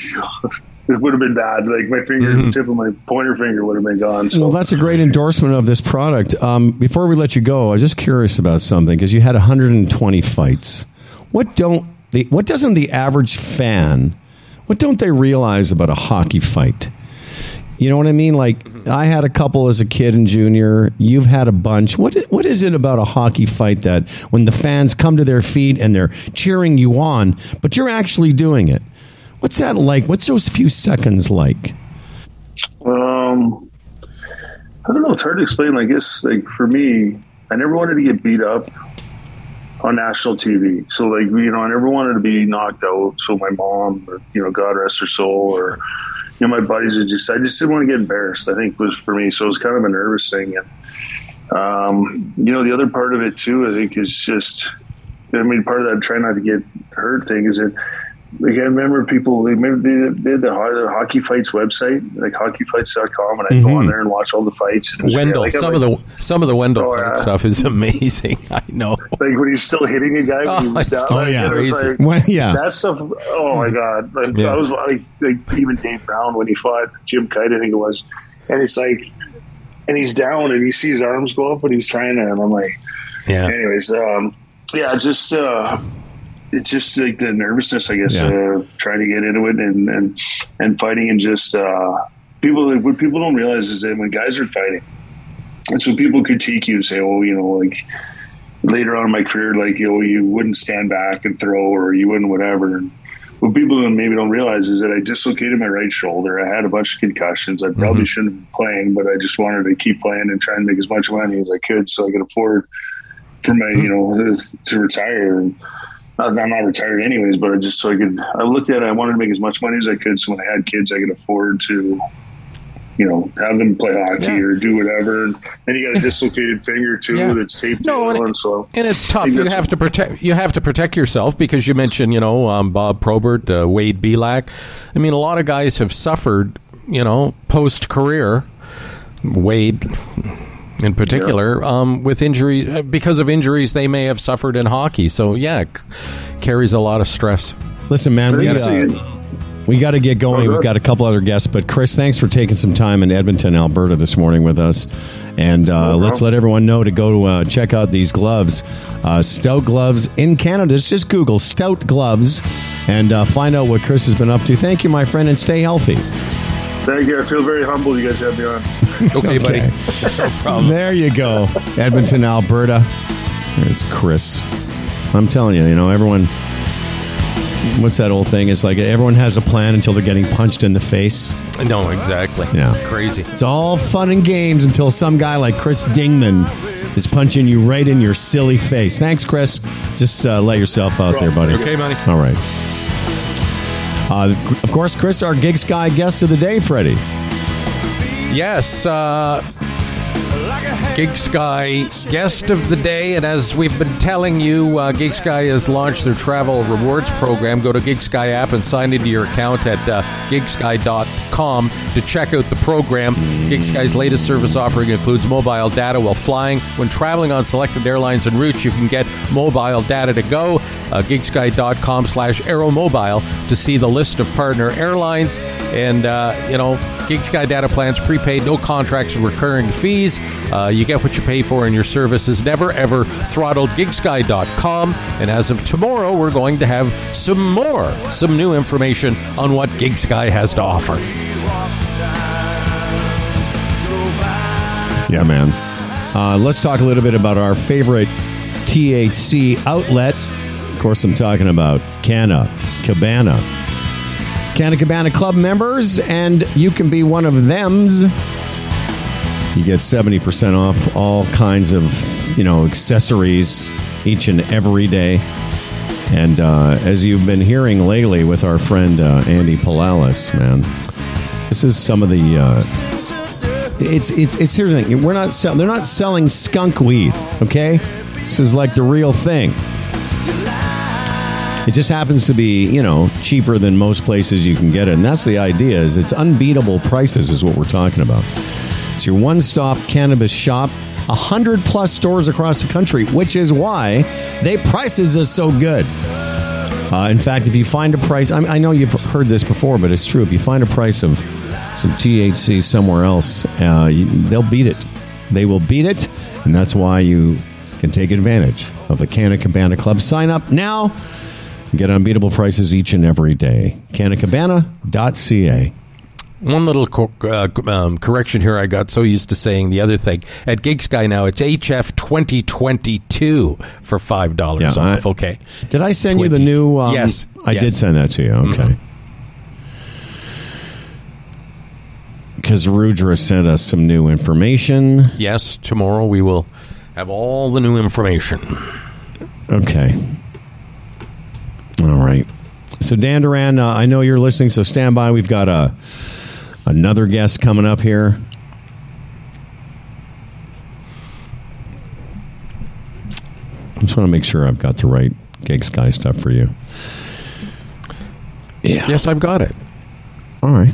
it would have been bad. Like, my finger, mm-hmm. the tip of my pointer finger would have been gone. So. Well, that's a great endorsement of this product. Um, before we let you go, I was just curious about something, because you had one hundred twenty fights. What don't the, what doesn't the average fan, what don't they realize about a hockey fight? You know what I mean? Like, mm-hmm. I had a couple as a kid and junior. You've had a bunch. What What is it about a hockey fight that when the fans come to their feet and they're cheering you on, but you're actually doing it? What's that like? What's those few seconds like? Um, I don't know. It's hard to explain. I guess, like, for me, I never wanted to get beat up on national T V. So, like, you know, I never wanted to be knocked out. So my mom, or, you know, God rest her soul, or... You know, my buddies would just, I just didn't want to get embarrassed, I think, was for me. So it was kind of a nervous thing. And, um, you know, the other part of it, too, I think, is just, I mean, part of that try not to get hurt thing is that, like, I remember people, they, they did the Hockey Fights website, like hockey fights dot com, and I'd mm-hmm. go on there and watch all the fights. And Wendell, like, some, like, of the, some of the Wendell oh, yeah. stuff is amazing. I know. Like, when he's still hitting a guy, when oh, he was down. Oh, like, yeah. Was like, when, yeah. That stuff, oh, my God. Like, yeah. I was like, like, even Dave Brown, when he fought Jim Kite, I think it was, and it's like, and he's down, and you see his arms go up, and he's trying to, and I'm like, yeah. anyways, um, yeah, just, uh, it's just like the nervousness, I guess, yeah. uh, trying to get into it and, and, and fighting, and just uh, people, like, what people don't realize is that when guys are fighting, it's when people critique you and say, oh, you know, like later on in my career, like, you know, you wouldn't stand back and throw, or you wouldn't whatever. And what people maybe don't realize is that I dislocated my right shoulder. I had a bunch of concussions. I probably mm-hmm. shouldn't have been playing, but I just wanted to keep playing and try and make as much money as I could so I could afford for my, mm-hmm. you know, to retire. And, I'm not retired anyways, but I just, so I could, I looked at it, I wanted to make as much money as I could. So when I had kids, I could afford to, you know, have them play hockey yeah. or do whatever. And then you got a dislocated finger too yeah. that's taped. No, and, it, so and it's tough. You have to protect, you have to protect yourself, because you mentioned, you know, um, Bob Probert, uh, Wade Belak. I mean, a lot of guys have suffered, you know, post career, Wade in particular, yeah. um, with injuries, because of injuries they may have suffered in hockey. So, yeah, it c- carries a lot of stress. Listen, man, we, uh, we got to get going. Sure. We've got a couple other guests, but Chris, thanks for taking some time in Edmonton, Alberta this morning with us. And uh, no let's let everyone know to go to uh, check out these gloves. Uh, Stout Gloves in Canada. It's just Google Stout Gloves and uh, find out what Chris has been up to. Thank you, my friend, and stay healthy. Thank you. I feel very humbled you guys have me on. Okay, okay, buddy. No problem. There you go. Edmonton, Alberta. There's Chris. I'm telling you, you know, everyone... What's that old thing? It's like everyone has a plan until they're getting punched in the face. No, exactly. Yeah. Crazy. It's all fun and games until some guy like Chris Dingman is punching you right in your silly face. Thanks, Chris. Just uh, let yourself out there, buddy. Okay, buddy. All right. Uh, of course, Chris, our GigSky guest of the day, Freddie. Yes. Uh, GigSky guest of the day, and as we've been telling you, uh, GigSky has launched their travel rewards program. Go to GigSky app and sign into your account at uh, gigsky dot com to check out the program. GigSky's latest service offering includes mobile data while flying. When traveling on selected airlines and routes, you can get mobile data to go. Uh, gigsky dot com slash aeromobile to see the list of partner airlines. And, uh, you know, GigSky data plans prepaid, no contracts, and recurring fees. Uh, you get what you pay for, and your service is never, ever throttled. gigsky dot com. And as of tomorrow, we're going to have some more, some new information on what GigSky has to offer. Yeah, man. Uh, let's talk a little bit about our favorite T H C outlet. Of course, I'm talking about Canna Cabana. Canna Cabana Club members, and you can be one of them's. You get seventy percent off all kinds of, you know, accessories each and every day. And uh, as you've been hearing lately with our friend uh, Andy Palalis, man, this is some of the... Uh, it's, it's, it's, here's the thing, we're not sell- they're not selling skunk weed, okay? This is like the real thing. It just happens to be, you know, cheaper than most places you can get it. And that's the idea, is it's unbeatable prices is what we're talking about. It's your one-stop cannabis shop, one hundred plus stores across the country, which is why their prices are so good. Uh, in fact, if you find a price, I, I know you've heard this before, but it's true. If you find a price of some T H C somewhere else, uh, you, they'll beat it. They will beat it, and that's why you can take advantage of the Canna Cabana Club. Sign up now. Get unbeatable prices each and every day. canna cabana dot c a. One little co- uh, um, correction here. I got so used to saying the other thing. At GigSky now, it's H F twenty twenty-two for five dollars yeah, off. I, okay. Did I send twenty you the new... Um, yes. I yes. did send that to you. Okay. Because mm-hmm. Rudra sent us some new information. Yes. Tomorrow we will have all the new information. Okay. All right. So, Dan Duran, uh, I know you're listening, so stand by. We've got a, another guest coming up here. I just want to make sure I've got the right GigSky stuff for you. Yeah. Yes, I've got it. All right.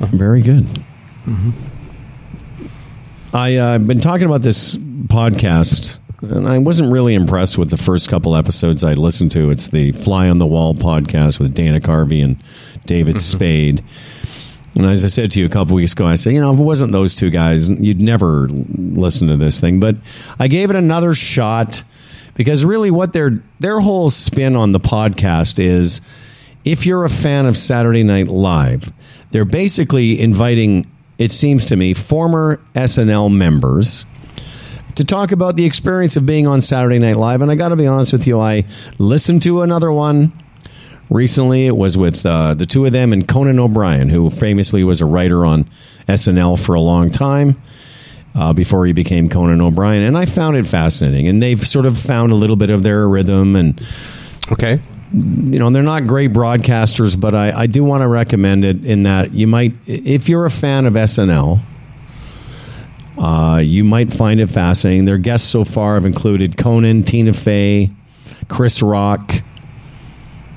Very good. Mm-hmm. I, uh, I've been talking about this podcast. And I wasn't really impressed with the first couple episodes I listened to. It's the Fly on the Wall podcast with Dana Carvey and David Spade. And as I said to you a couple weeks ago, I said, you know, if it wasn't those two guys, you'd never listen to this thing. But I gave it another shot because really what their their whole spin on the podcast is, if you're a fan of Saturday Night Live, they're basically inviting, it seems to me, former S N L members to talk about the experience of being on Saturday Night Live. And I got to be honest with you, I listened to another one recently. It was with uh, the two of them and Conan O'Brien, who famously was a writer on S N L for a long time uh, before he became Conan O'Brien. And I found it fascinating. And they've sort of found a little bit of their rhythm. And okay, you know, they're not great broadcasters, but I, I do want to recommend it in that you might, if you're a fan of S N L, Uh, you might find it fascinating. Their guests so far have included Conan, Tina Fey, Chris Rock.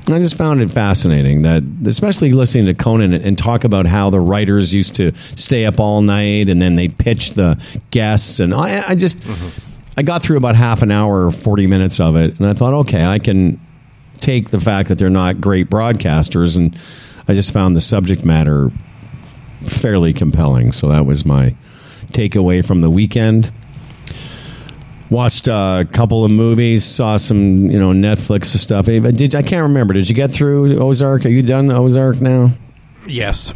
And I just found it fascinating that, especially listening to Conan and talk about how the writers used to stay up all night and then they pitched the guests. And I, I just, mm-hmm. I got through about half an hour or forty minutes of it. And I thought, okay, I can take the fact that they're not great broadcasters and I just found the subject matter fairly compelling. So that was my takeaway from the weekend. Watched a couple of movies, saw some, you know, Netflix stuff. Did I can't remember. Did you get through Ozark? Are you done Ozark now? Yes.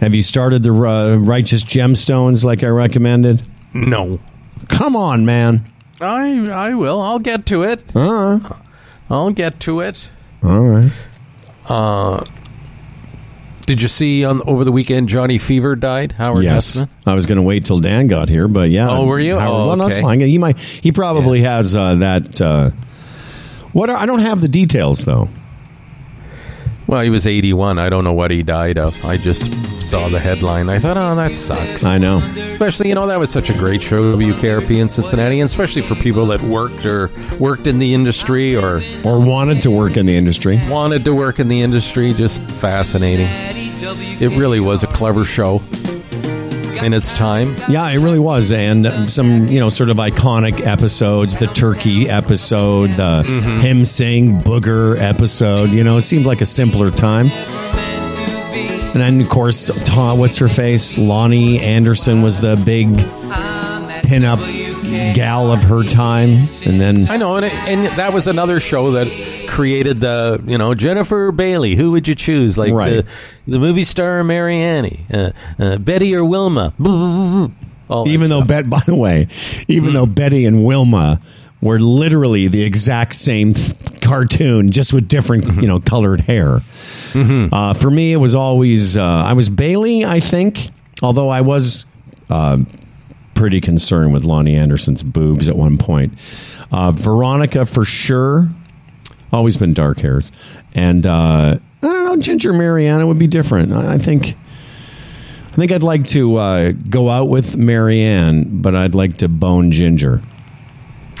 Have you started the uh, Righteous Gemstones like I recommended? No. Come on, man. I I will. I'll get to it. Uh huh. I'll get to it. All right. Uh, did you see on over the weekend Johnny Fever died? Howard yes. Nessman? I was going to wait till Dan got here, but yeah. Oh, were you? Howard, oh, well, okay. That's fine. He might. He probably yeah. has uh, that. Uh, what? Are, I don't have the details though. Well, he was eighty-one. I don't know what he died of. I just saw the headline. I thought, oh, that sucks. I know. Especially, you know, that was such a great show, W K R P in Cincinnati, and especially for people that worked or worked in the industry or... Or wanted to work in the industry. Wanted to work in the industry. Just fascinating. It really was a clever show in its time. Yeah, it really was. And some, you know, sort of iconic episodes, the turkey episode, the mm-hmm. him saying booger episode, you know, it seemed like a simpler time. And then, of course, Tom, what's her face? Lonnie Anderson was the big pinup gal of her time. And then... I know, and, it, and that was another show that created the, you know, Jennifer Bailey, who would you choose? Like right. the, the movie star Mary Annie, uh, uh, Betty or Wilma. Even though, Bet, by the way, even mm. though Betty and Wilma were literally the exact same th- cartoon, just with different, mm-hmm. you know, colored hair. Mm-hmm. Uh, for me, it was always, uh, I was Bailey, I think, although I was... Uh, pretty concerned with Lonnie Anderson's boobs at one point. Uh, Veronica, for sure. Always been dark hairs. And, uh, I don't know, Ginger Mariana would be different. I, I think I think I'd like to uh, go out with Marianne, but I'd like to bone Ginger.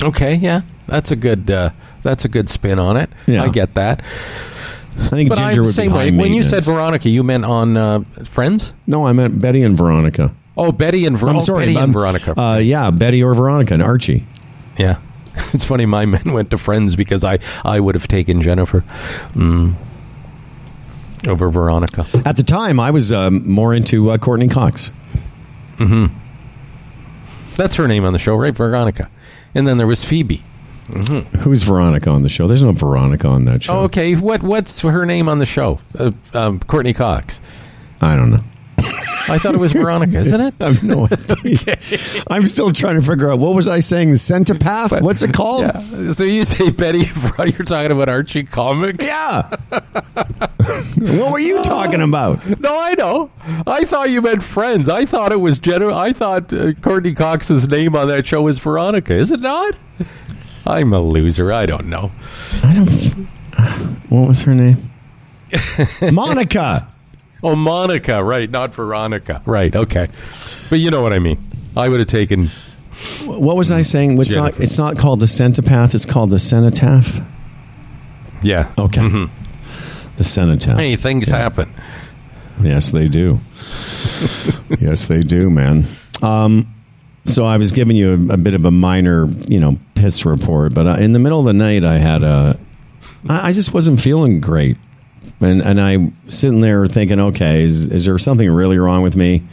Okay, yeah. That's a good uh, that's a good spin on it. Yeah. I get that. I think but Ginger I, would same be high way. When you said Veronica, you meant on uh, Friends? No, I meant Betty and Veronica. Oh, Betty and Veronica. I'm sorry, Betty um, and Veronica. Uh, yeah, Betty or Veronica and Archie. Yeah. It's funny my men went to Friends because I, I would have taken Jennifer mm, over Veronica. At the time, I was um, more into uh, Courtney Cox. Mm-hmm. That's her name on the show, right? Veronica. And then there was Phoebe. Mm-hmm. Who's Veronica on the show? There's no Veronica on that show. Oh, okay. What What's her name on the show? Uh, um, Courtney Cox. I don't know. I thought it was Veronica, isn't it? I have no idea. Okay. I'm still trying to figure out, what was I saying? The Centipath? But, what's it called? Yeah. So you say Betty, you're talking about Archie Comics? Yeah. What were you talking about? Uh, no, I know. I thought you meant Friends. I thought it was Jennifer. I thought uh, Courtney Cox's name on that show was Veronica. Is it not? I'm a loser. I don't know. I don't. What was her name? Monica. Oh, Monica, right, not Veronica. Right, okay. But you know what I mean. I would have taken... What was I saying? It's not, it's not called the Centipath, it's called the Cenotaph? Yeah. Okay. Mm-hmm. The Cenotaph. Hey, things yeah. happen. Yes, they do. Yes, they do, man. Um, so I was giving you a, a bit of a minor, you know, piss report, but uh, in the middle of the night, I had a... I, I just wasn't feeling great. And and I sitting there thinking, okay, is, is there something really wrong with me?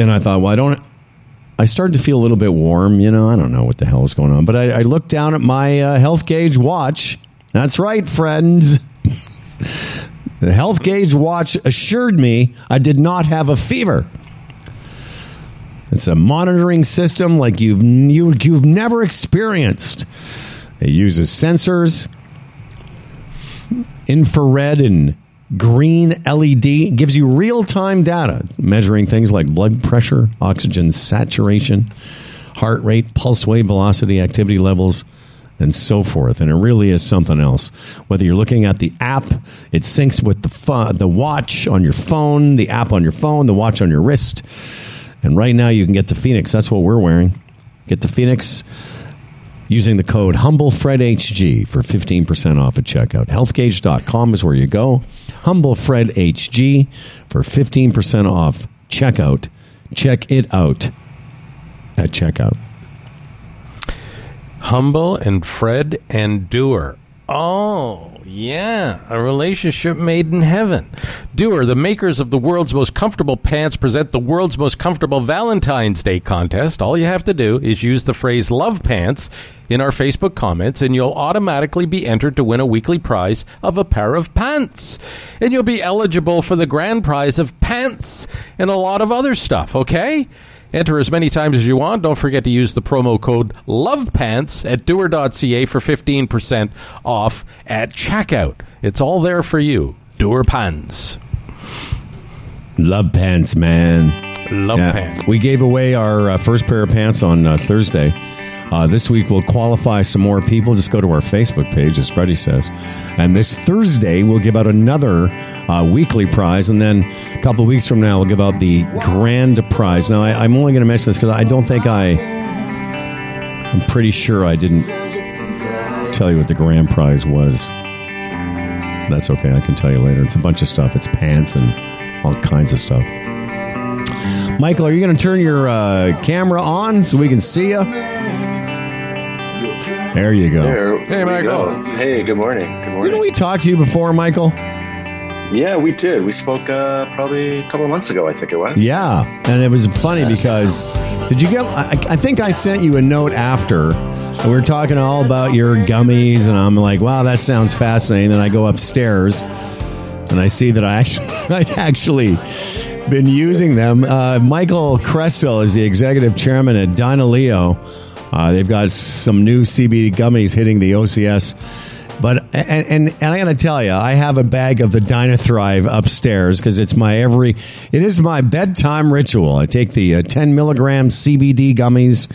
And I thought, well, I don't. I started to feel a little bit warm, you know. I don't know what the hell is going on. But I, I looked down at my uh, HealthGauge watch. That's right, friends. The HealthGauge watch assured me I did not have a fever. It's a monitoring system like you've you, you've never experienced. It uses sensors, infrared and green L E D, gives you real-time data measuring things like blood pressure, oxygen saturation, heart rate, pulse wave velocity, activity levels, and so forth. And it really is something else. Whether you're looking at the app, it syncs with the fu- the watch on your phone, the app on your phone, the watch on your wrist. And right now you can get the Phoenix. That's what we're wearing. Get the Phoenix using the code HumbleFredHG for fifteen percent off at checkout. HealthGauge dot com is where you go. HumbleFredHG for fifteen percent off checkout. Check it out at checkout. Humble and Fred and Dewar Oh, yeah. A relationship made in heaven. Dewar, the makers of the world's most comfortable pants, present the world's most comfortable Valentine's Day contest. All you have to do is use the phrase love pants in our Facebook comments, and you'll automatically be entered to win a weekly prize of a pair of pants. And you'll be eligible for the grand prize of pants and a lot of other stuff, okay? Enter as many times as you want. Don't forget to use the promo code LOVEPANTS at Dewar dot c a for fifteen percent off at checkout. It's all there for you. Dewar Pants. Love pants, man. Love yeah. pants. We gave away our uh, first pair of pants on uh, Thursday. Uh, this week we'll qualify some more people. Just go to our Facebook page, as Freddie says. And this Thursday we'll give out another uh, weekly prize. And then a couple of weeks from now we'll give out the grand prize. Now, I, I'm only going to mention this because I don't think I... I'm pretty sure I didn't tell you what the grand prize was. That's okay. I can tell you later. It's a bunch of stuff. It's pants and all kinds of stuff. Michael, are you going to turn your uh, camera on so we can see you? There you go. There, hey, Michael. Go. Hey, good morning. Good morning. Didn't we talk to you before, Michael? Yeah, we did. We spoke uh, probably a couple of months ago, I think it was. Yeah, and it was funny because did you get? I, I think I sent you a note after, and we were talking all about your gummies, and I'm like, wow, that sounds fascinating. Then I go upstairs, and I see that I actually, I actually been using them. Uh, Michael Crestel is the executive chairman at DynaLeo. Uh, they've got some new C B D gummies hitting the O C S. But and and, and I gotta tell you, I have a bag of the DynaThrive upstairs because it's my every it is my bedtime ritual. I take the uh, ten milligram C B D gummies,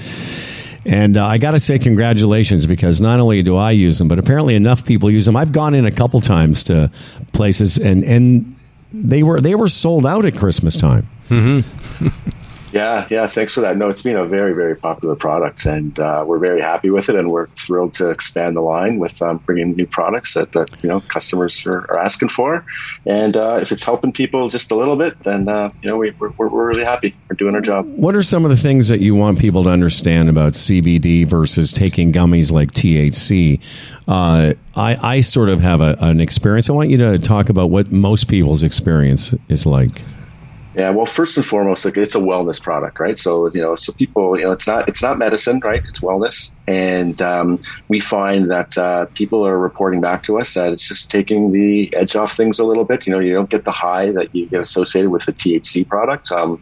and uh, I gotta say congratulations because not only do I use them, but apparently enough people use them. I've gone in a couple times to places, and and they were they were sold out at Christmas time. Mm-hmm. Yeah, yeah, thanks for that. No, it's been a very, very popular product, and uh, we're very happy with it, and we're thrilled to expand the line with um, bringing new products that, that you know customers are, are asking for. And uh, if it's helping people just a little bit, then uh, you know we, we're, we're really happy. We're doing our job. What are some of the things that you want people to understand about C B D versus taking gummies like T H C? Uh, I, I sort of have a, an experience. I want you to talk about what most people's experience is like. Yeah, well, first and foremost, like it's a wellness product, right? So you know, so people, you know, it's not it's not medicine, right? It's wellness, and um, we find that uh, people are reporting back to us that it's just taking the edge off things a little bit. You know, you don't get the high that you get associated with the T H C product, um,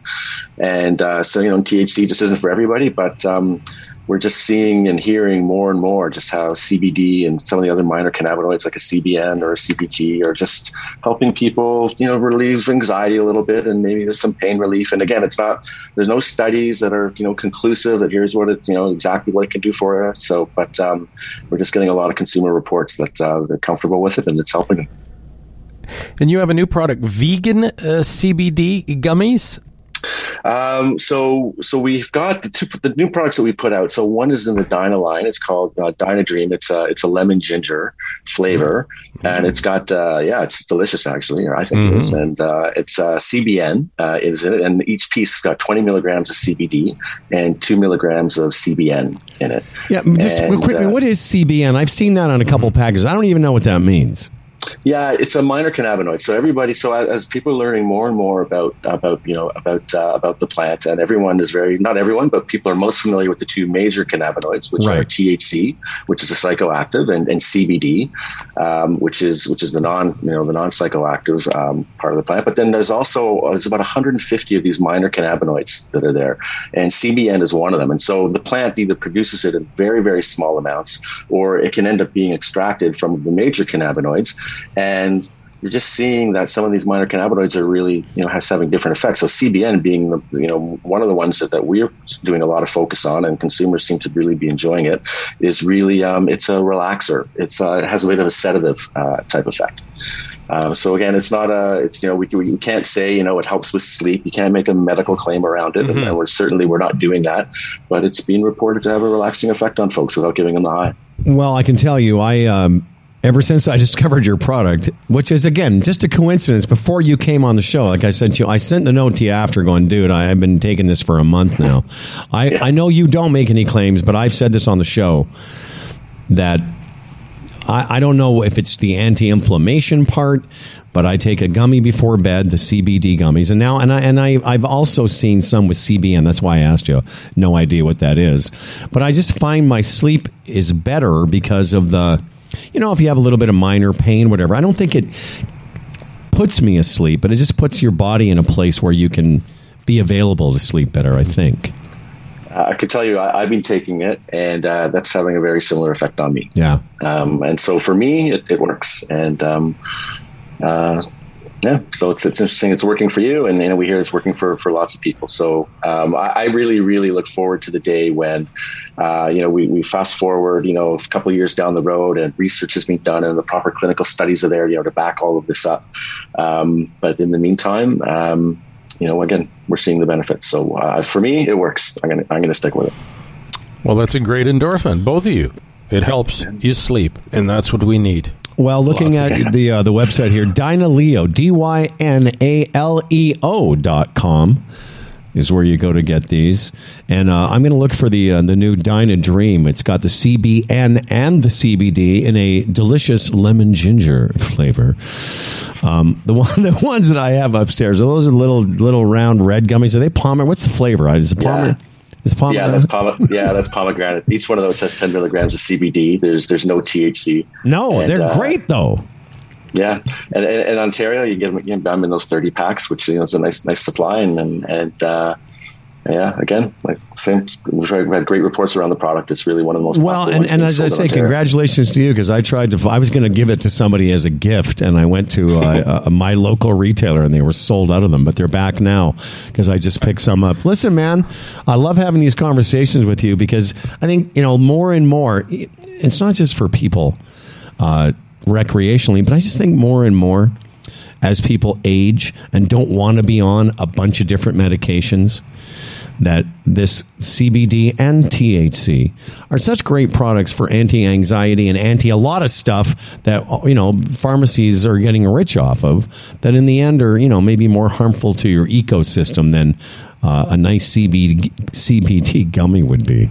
and uh, so you know, T H C just isn't for everybody, but. Um, We're just seeing and hearing more and more just how C B D and some of the other minor cannabinoids like a C B N or a C B G are just helping people, you know, relieve anxiety a little bit, and maybe there's some pain relief. And again, it's not there's no studies that are you know conclusive that here's what it you know exactly what it can do for us. So, but um, we're just getting a lot of consumer reports that uh, they're comfortable with it and it's helping them. And you have a new product, vegan uh, C B D gummies. Um, so, so we've got the, two, the new products that we put out. So one is in the Dyna line. It's called uh, Dyna Dream. It's a it's a lemon ginger flavor, mm-hmm. and it's got uh, yeah, it's delicious actually. Or I think mm-hmm. it is, and uh, it's uh, C B N uh, is in it, and each piece got twenty milligrams of C B D and two milligrams of C B N in it. Yeah, just and, quickly, uh, what is C B N? I've seen that on a couple packages. I don't even know what that means. Yeah, it's a minor cannabinoid. So everybody, so as people are learning more and more about about you know about uh, about the plant, and everyone is very not everyone, but people are most familiar with the two major cannabinoids, which right. are T H C, which is a psychoactive, and, and C B D, um, which is which is the non you know the non psychoactive um, part of the plant. But then there's also uh, there's about one hundred fifty of these minor cannabinoids that are there, and C B N is one of them. And so the plant either produces it in very very small amounts, or it can end up being extracted from the major cannabinoids. And you're just seeing that some of these minor cannabinoids are really, you know, has having different effects. So C B N being, the, you know, one of the ones that, that we're doing a lot of focus on, and consumers seem to really be enjoying it, is really um, it's a relaxer. It's uh, it has a bit of a sedative uh, type effect. Uh, so again, it's not a, it's, you know, we, we can't say, you know, it helps with sleep. You can't make a medical claim around it. Mm-hmm. And we're certainly, we're not doing that, but it's being reported to have a relaxing effect on folks without giving them the high. Well, I can tell you, I, um, ever since I discovered your product, which is, again, just a coincidence, before you came on the show, like I said to you, I sent the note to you after going, dude, I, I've been taking this for a month now. I, yeah. I know you don't make any claims, but I've said this on the show, that I, I don't know if it's the anti-inflammation part, but I take a gummy before bed, the C B D gummies, and now and I and I I've also seen some with C B N. That's why I asked you. No idea what that is, but I just find my sleep is better because of the, you know, if you have a little bit of minor pain, whatever. I don't think it puts me asleep, but it just puts your body in a place where you can be available to sleep better, I think. I could tell you I, I've been taking it, and uh, that's having a very similar effect on me. Yeah. Um, and so for me, it, it works. And um, uh, yeah, so it's it's interesting. It's working for you, and you know, we hear it's working for, for lots of people. So um, I, I really, really look forward to the day when, uh, you know, we, we fast forward, you know, a couple of years down the road, and research has been done, and the proper clinical studies are there, you know, to back all of this up. Um, but in the meantime, um, you know, again, we're seeing the benefits. So uh, for me, it works. I'm gonna, I'm gonna stick with it. Well, that's a great endorsement, both of you. It helps you sleep, and that's what we need. Well, looking Lots at the uh, the website here, DynaLeo, D Y N A L E O dot com is where you go to get these. And uh, I'm going to look for the uh, the new Dyna Dream. It's got the C B N and the C B D in a delicious lemon ginger flavor. Um, the one, the ones that I have upstairs, are those little little round red gummies? Are they pomegranate? What's the flavor? Is it pomegranate? Yeah. Yeah, that's pomegranate. Yeah, that's pomegranate. Each one of those has ten milligrams of C B D. There's there's no T H C. No, and, they're uh, great though. Yeah, and in Ontario, you get them. You know, I'm in those thirty packs, which you know is a nice nice supply, and and, and uh, yeah, again, like same. We've had great reports around the product. It's really one of the most well. And, and as I say, congratulations to you, because I tried to. I was going to give it to somebody as a gift, and I went to uh, uh, my local retailer, and they were sold out of them. But they're back now because I just picked some up. Listen, man, I love having these conversations with you because I think you know more and more. It's not just for people uh, recreationally, but I just think more and more as people age and don't want to be on a bunch of different medications, that this C B D and T H C are such great products for anti-anxiety and anti a lot of stuff that, you know, pharmacies are getting rich off of, that in the end are, you know, maybe more harmful to your ecosystem than uh, a nice C B D, C B D gummy would be.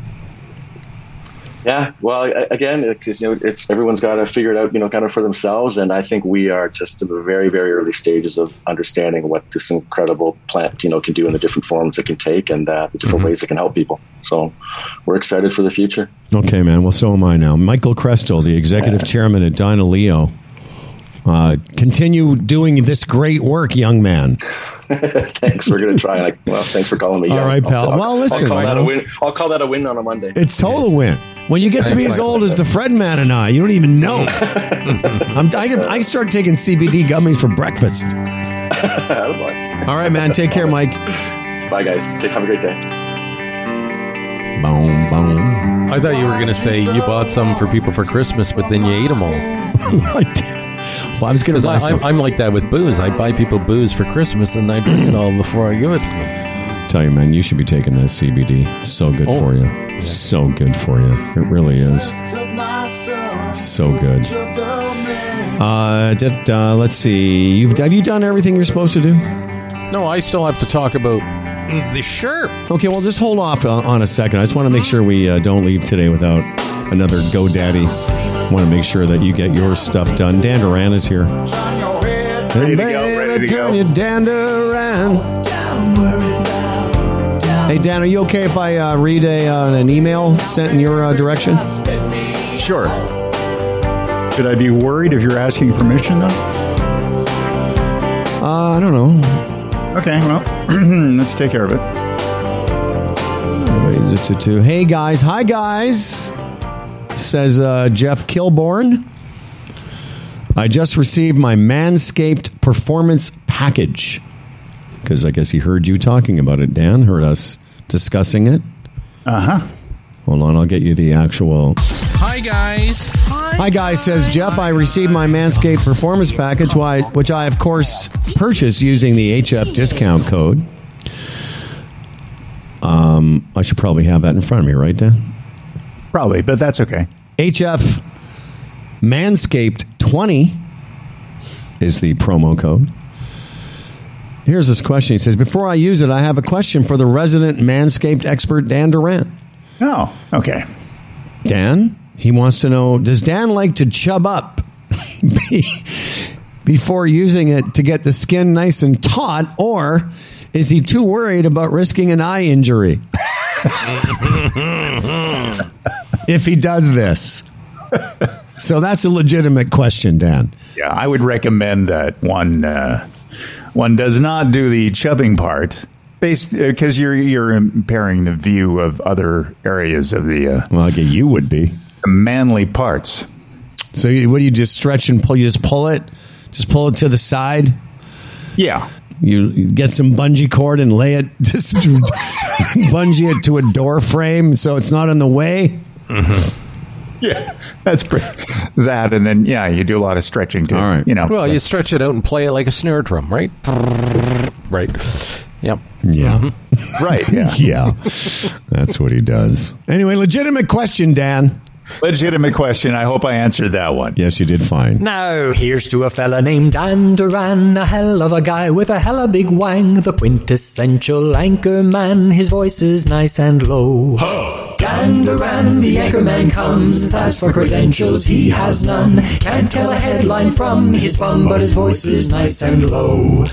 Yeah, well, again, because you know, it's everyone's got to figure it out, you know, kind of for themselves, and I think we are just in the very, very early stages of understanding what this incredible plant, you know, can do and the different forms it can take and uh, the different mm-hmm. ways it can help people. So, we're excited for the future. Okay, man. Well, so am I now. Michael Crestel, the executive yeah. chairman at DynaLeo. Uh, continue doing this great work, young man. Thanks. We're going to try. And I, well, thanks for calling me. All young. right, pal. I'll, well, listen. I'll call, that a win. I'll call that a win on a Monday. It's total win. When you get to be as old as the Fred man and I, you don't even know. I'm, I, can, I start taking C B D gummies for breakfast. All right, man. Take care, Mike. Bye, guys. Take, have a great day. Boom, boom. I thought you were going to say you bought some for people for Christmas, but then you ate them all. I did. Well, I was going to buy some. I'm like that with booze. I buy people booze for Christmas, and I drink it all before I give it to them. Tell you, man, you should be taking that C B D. It's so good oh. for you. It's so good for you. It really is. So good. Uh, did, uh, let's see. You've, have you done everything you're supposed to do? No, I still have to talk about the shirt. Okay, well, just hold off on, on a second. I just want to make sure we uh, don't leave today without another GoDaddy. Want to make sure that you get your stuff done. Dan Duran is here. Ready to go, ready to go. Dan Duran. Hey, Dan, are you okay if I uh, read a, uh, an email sent in your uh, direction? Sure. Should I be worried if you're asking permission, though? Uh, I don't know. Okay, well, let's take care of it. Hey, guys. Hi, guys. Says uh, Jeff Kilborn. I just received my Manscaped performance package. Because I guess he heard you talking about it, Dan. Heard us discussing it. Uh-huh. Hold on, I'll get you the actual... Hi, guys. Hi, Hi guys, says Jeff. I received my Manscaped performance package, which I, of course, purchased using the H F discount code. Um, I should probably have that in front of me, right, Dan? Probably, but that's okay. H F Manscaped twenty is the promo code. Here's this question. He says, before I use it, I have a question for the resident Manscaped expert, Dan Duran. Oh, okay. Dan, He wants to know, does Dan like to chub up before using it to get the skin nice and taut, or is he too worried about risking an eye injury if he does this? So that's a legitimate question, Dan. Yeah, I would recommend that one uh, one does not do the chubbing part, because uh, you're you're impairing the view of other areas of the uh, well, I guess you would be the manly parts. So you, what do you just stretch and pull? You just pull it, just pull it to the side. Yeah, you, you get some bungee cord and lay it, just bungee it to a door frame so it's not in the way. Mm-hmm. Yeah, that's pretty, that, and then yeah, you do a lot of stretching too. All right. You know, well, you stretch it out and play it like a snare drum, right? Right. Yep. Yeah. Mm-hmm. Right. Yeah. Yeah. That's what he does. Anyway, legitimate question, Dan. Legitimate question. I hope I answered that one. Yes, you did fine. Now, here's to a fella named Dan Duran, a hell of a guy with a hella big wang, the quintessential anchor man. His voice is nice and low. Huh. Dan Duran, the anchorman comes, as for credentials he has none. Can't tell a headline from his bum, but his voice is nice and low.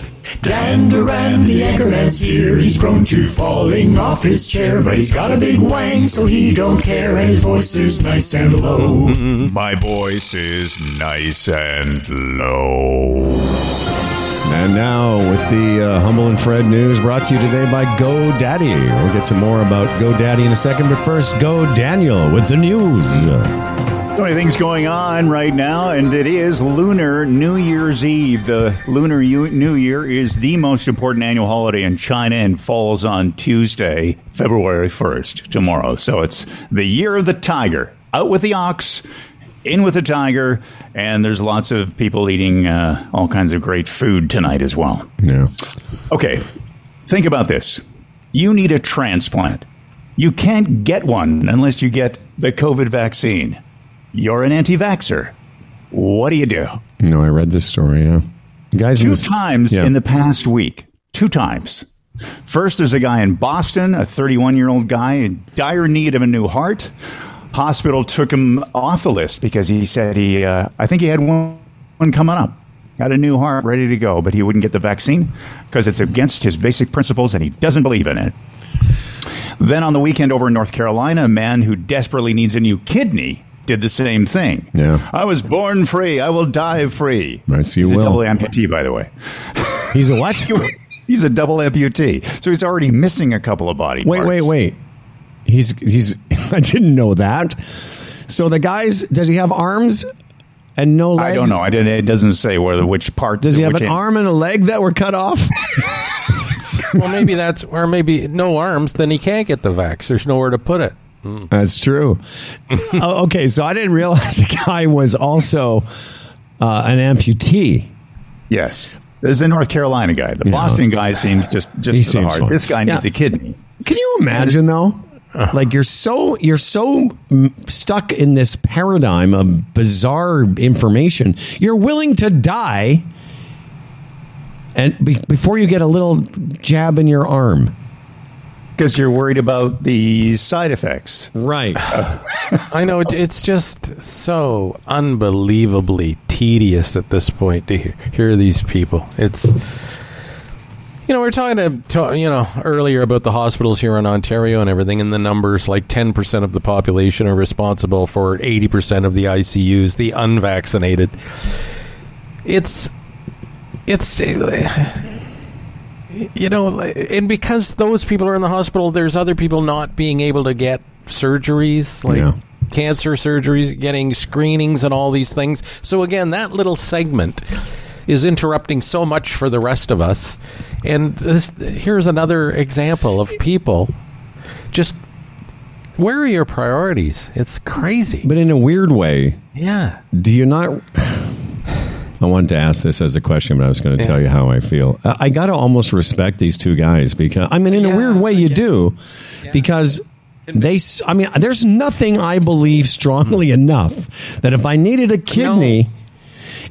Dan Duran, the anchorman's here, he's prone to falling off his chair, but he's got a big wang, so he don't care, and his voice is nice and low. My voice is nice and low. And now with the uh, Humble and Fred news brought to you today by GoDaddy. We'll get to more about GoDaddy in a second, but first, Go Daniel with the news. So many things going on right now, and it is Lunar New Year's Eve. The Lunar New Year is the most important annual holiday in China and falls on Tuesday, February first, tomorrow. So it's the year of the tiger. Out with the ox, in with the tiger, and there's lots of people eating uh, all kinds of great food tonight as well. Yeah. Okay, think about this. You need a transplant. You can't get one unless you get the COVID vaccine. You're an anti-vaxxer. What do you do? You know, I read this story, yeah. Guys, two times yeah. in the past week. Two times. First, there's a guy in Boston, a thirty-one-year-old guy in dire need of a new heart. Hospital took him off the list because he said he, uh, I think he had one, one coming up, got a new heart ready to go, but he wouldn't get the vaccine because it's against his basic principles and he doesn't believe in it. Then on the weekend over in North Carolina, a man who desperately needs a new kidney did the same thing. Yeah. I was born free. I will die free. Yes, you will. He's a double amputee, by the way. He's a what? He's a double amputee. So he's already missing a couple of body wait, parts. Wait, wait, wait. He's he's. I didn't know that. So the guys, does he have arms and no legs? I don't know. I didn't. It doesn't say whether which part. Does he have an end. arm and a leg that were cut off? Well, maybe that's, or maybe no arms. Then he can't get the vax. There's nowhere to put it. Mm. That's true. Oh, okay, so I didn't realize the guy was also uh, an amputee. Yes, this is a North Carolina guy. The yeah. Boston guy seems just just he to the heart. Fun. This guy yeah. needs a kidney. Can you imagine though? Like you're so you're so stuck in this paradigm of bizarre information, you're willing to die, and be, before you get a little jab in your arm, because you're worried about the side effects. Right. I know it, it's just so unbelievably tedious at this point to hear, hear these people. It's. You know, we we're talking to, you know, earlier about the hospitals here in Ontario and everything, and the numbers, like ten percent of the population are responsible for eighty percent of the I C Us, the unvaccinated. It's, it's, you know, and because those people are in the hospital, there's other people not being able to get surgeries, like yeah. cancer surgeries, getting screenings and all these things. So again, that little segment is interrupting so much for the rest of us. And this here's another example of people just, where are your priorities? It's crazy. But in a weird way. Yeah. Do you not... I wanted to ask this as a question, but I was going to yeah. tell you how I feel. I, I got to almost respect these two guys because, I mean, in yeah, a weird way you yeah. do yeah. because... They, I mean, there's nothing I believe strongly enough that if I needed a kidney... No.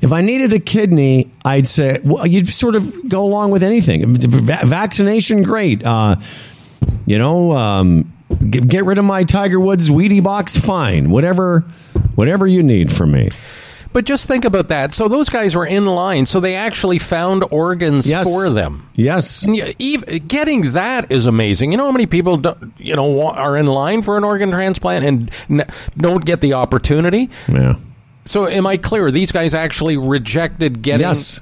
If I needed a kidney, I'd say, well, you'd sort of go along with anything. V- vaccination, great. Uh, you know, um, Get rid of my Tiger Woods Weedy box. Fine. Whatever, whatever you need from me. But just think about that. So those guys were in line. So they actually found organs yes. for them. Yes. And even, getting that is amazing. You know how many people don't, you know, are in line for an organ transplant and n- don't get the opportunity? Yeah. So am I clear? These guys actually rejected getting... Yes.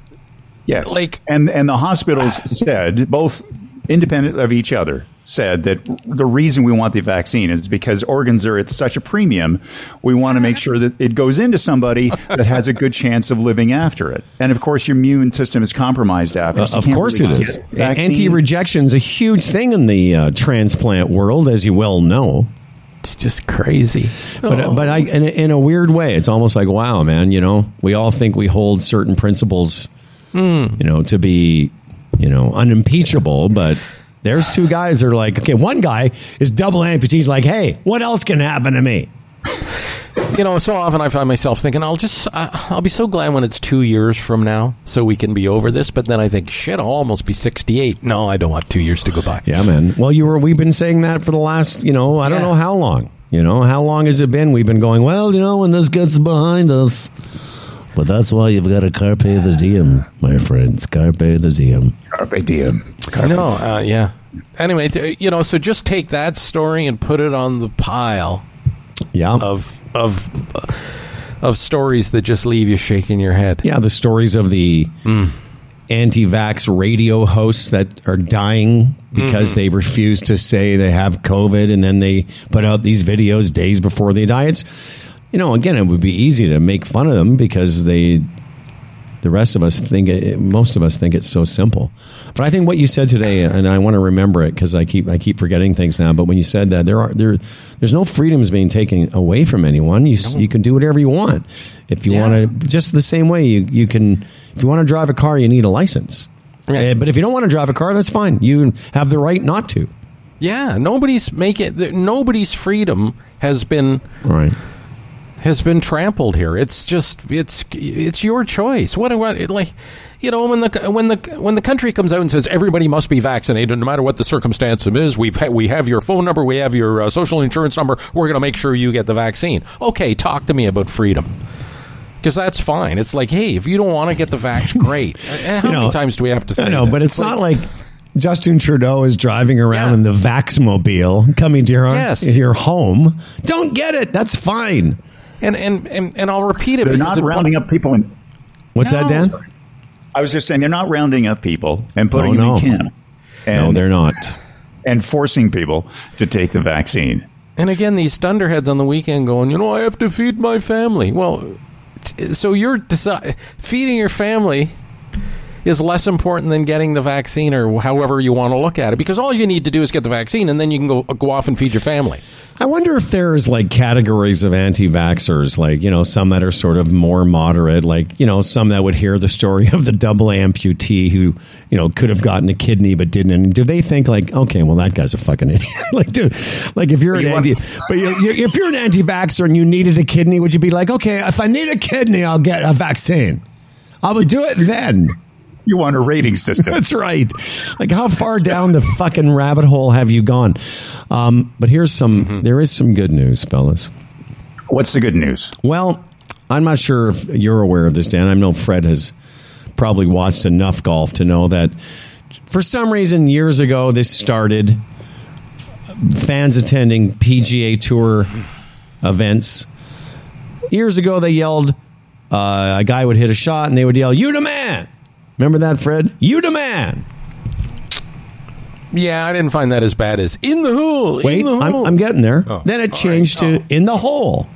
Yes. Like, and, and the hospitals said, both independent of each other, said that the reason we want the vaccine is because organs are at such a premium. We want to make sure that it goes into somebody that has a good chance of living after it. And of course, your immune system is compromised after. Uh, so of course really it is. Anti-rejection is a huge thing in the uh, transplant world, as you well know. It's just crazy. But oh. but I in a, in a weird way, it's almost like, wow, man, you know, we all think we hold certain principles, mm. you know, to be, you know, unimpeachable, but there's two guys that are like, okay, one guy is double amputee. He's like, hey, what else can happen to me? You know, so often I find myself thinking, I'll just, uh, I'll be so glad when it's two years from now so we can be over this. But then I think, shit, I'll almost be sixty-eight. No, I don't want two years to go by. Yeah, man. Well, you were, we've been saying that for the last, you know, I yeah. don't know how long. You know, how long has it been? We've been going, well, you know, when this gets behind us. But that's why you've got a carpe the diem, my friends. Carpe the diem. Carpe diem. Carpe. No, uh, yeah. Anyway, t- you know, so just take that story and put it on the pile. Yeah. Of of of stories that just leave you shaking your head. Yeah, the stories of the mm. anti-vax radio hosts that are dying because mm-hmm. they refuse to say they have COVID, and then they put out these videos days before they die. It's, you know, again, it would be easy to make fun of them because they, the rest of us think, it, most of us think it's so simple. But I think what you said today, and I want to remember it because I keep I keep forgetting things now. But when you said that there are there, there's no freedoms being taken away from anyone. You no. you can do whatever you want if you yeah. want to. Just the same way you you can, if you want to drive a car, you need a license. Right. Uh, but if you don't want to drive a car, that's fine. You have the right not to. Yeah, nobody's make it. Nobody's freedom has been right. has been trampled here. It's just it's it's your choice. What what like you know when the when the when the country comes out and says everybody must be vaccinated no matter what the circumstance is. We've ha- we have your phone number, we have your uh, social insurance number. We're going to make sure you get the vaccine. Okay, talk to me about freedom. Because that's fine. It's like, hey, if you don't want to get the vaccine, great. How know, many times do we have to say that? I know, this? but it's, it's not like, like Justin Trudeau is driving around yeah. in the Vaxmobile coming to your yes. your home. Don't get it. That's fine. And, and and and I'll repeat it. They're not rounding it, up people. In, what's no. that, Dan? I was just saying they're not rounding up people and putting oh, them no. in camp. And, no, they're not. And forcing people to take the vaccine. And again, these thunderheads on the weekend going, you know, I have to feed my family. Well, t- so you're deci- feeding your family is less important than getting the vaccine or however you want to look at it, because all you need to do is get the vaccine and then you can go go off and feed your family. I wonder if there's like categories of anti-vaxxers, like, you know, some that are sort of more moderate, like, you know, some that would hear the story of the double amputee who, you know, could have gotten a kidney but didn't. And do they think like, okay, well, that guy's a fucking idiot. like, dude, like if you're an you anti, want- but you're, you're, if you're an anti-vaxxer and you needed a kidney, would you be like, okay, if I need a kidney, I'll get a vaccine. I would do it then. You want a rating system. That's right. Like, how far down the fucking rabbit hole have you gone? Um, but here's some, mm-hmm. there is some good news, fellas. What's the good news? Well, I'm not sure if you're aware of this, Dan. I know Fred has probably watched enough golf to know that for some reason, years ago, this started. Fans attending P G A Tour events. Years ago, they yelled, uh, a guy would hit a shot and they would yell, "You the man!" Remember that, Fred? You the man. Yeah, I didn't find that as bad as in the hole. Wait, in the hole. I'm, I'm getting there. Oh, then it changed right. to oh. in the hole.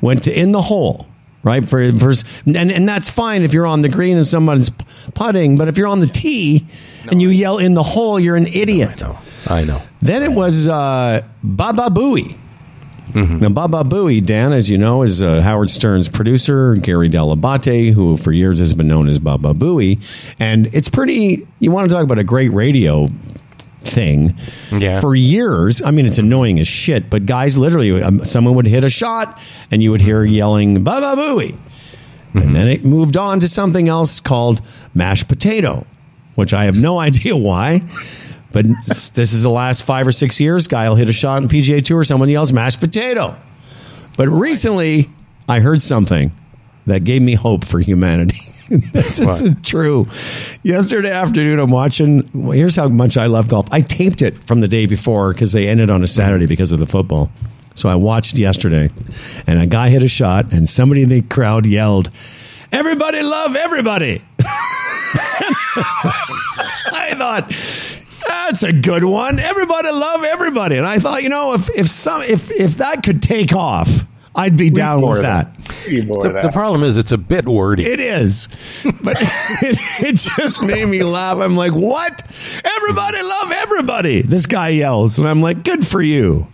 Went to in the hole, right? For, for and, and that's fine if you're on the green and someone's putting, but if you're on the tee no, and you yell in the hole, you're an idiot. No, I know. I know. Then it was uh, Baba Booey. Mm-hmm. Now, Baba Booey, Dan, as you know, is uh, Howard Stern's producer, Gary Delabate, who for years has been known as Baba Booey. And it's pretty, you want to talk about a great radio thing. Yeah. For years, I mean, it's annoying as shit, but guys, literally, um, someone would hit a shot and you would hear yelling, Baba Booey. Mm-hmm. And then it moved on to something else called mashed potato, which I have no idea why. But this is the last five or six years. Guy will hit a shot on the P G A Tour. Someone yells, mashed potato. But recently, I heard something that gave me hope for humanity. This isn't true. Yesterday afternoon, I'm watching. Well, here's how much I love golf. I taped it from the day before because they ended on a Saturday because of the football. So I watched yesterday, and a guy hit a shot, and somebody in the crowd yelled, "Everybody love everybody." I thought, that's a good one. Everybody love everybody. And I thought, you know, if if some if if that could take off, I'd be down with that. The, the problem is it's a bit wordy. It is. But it, it just made me laugh. I'm like, what? Everybody love everybody. This guy yells. And I'm like, good for you.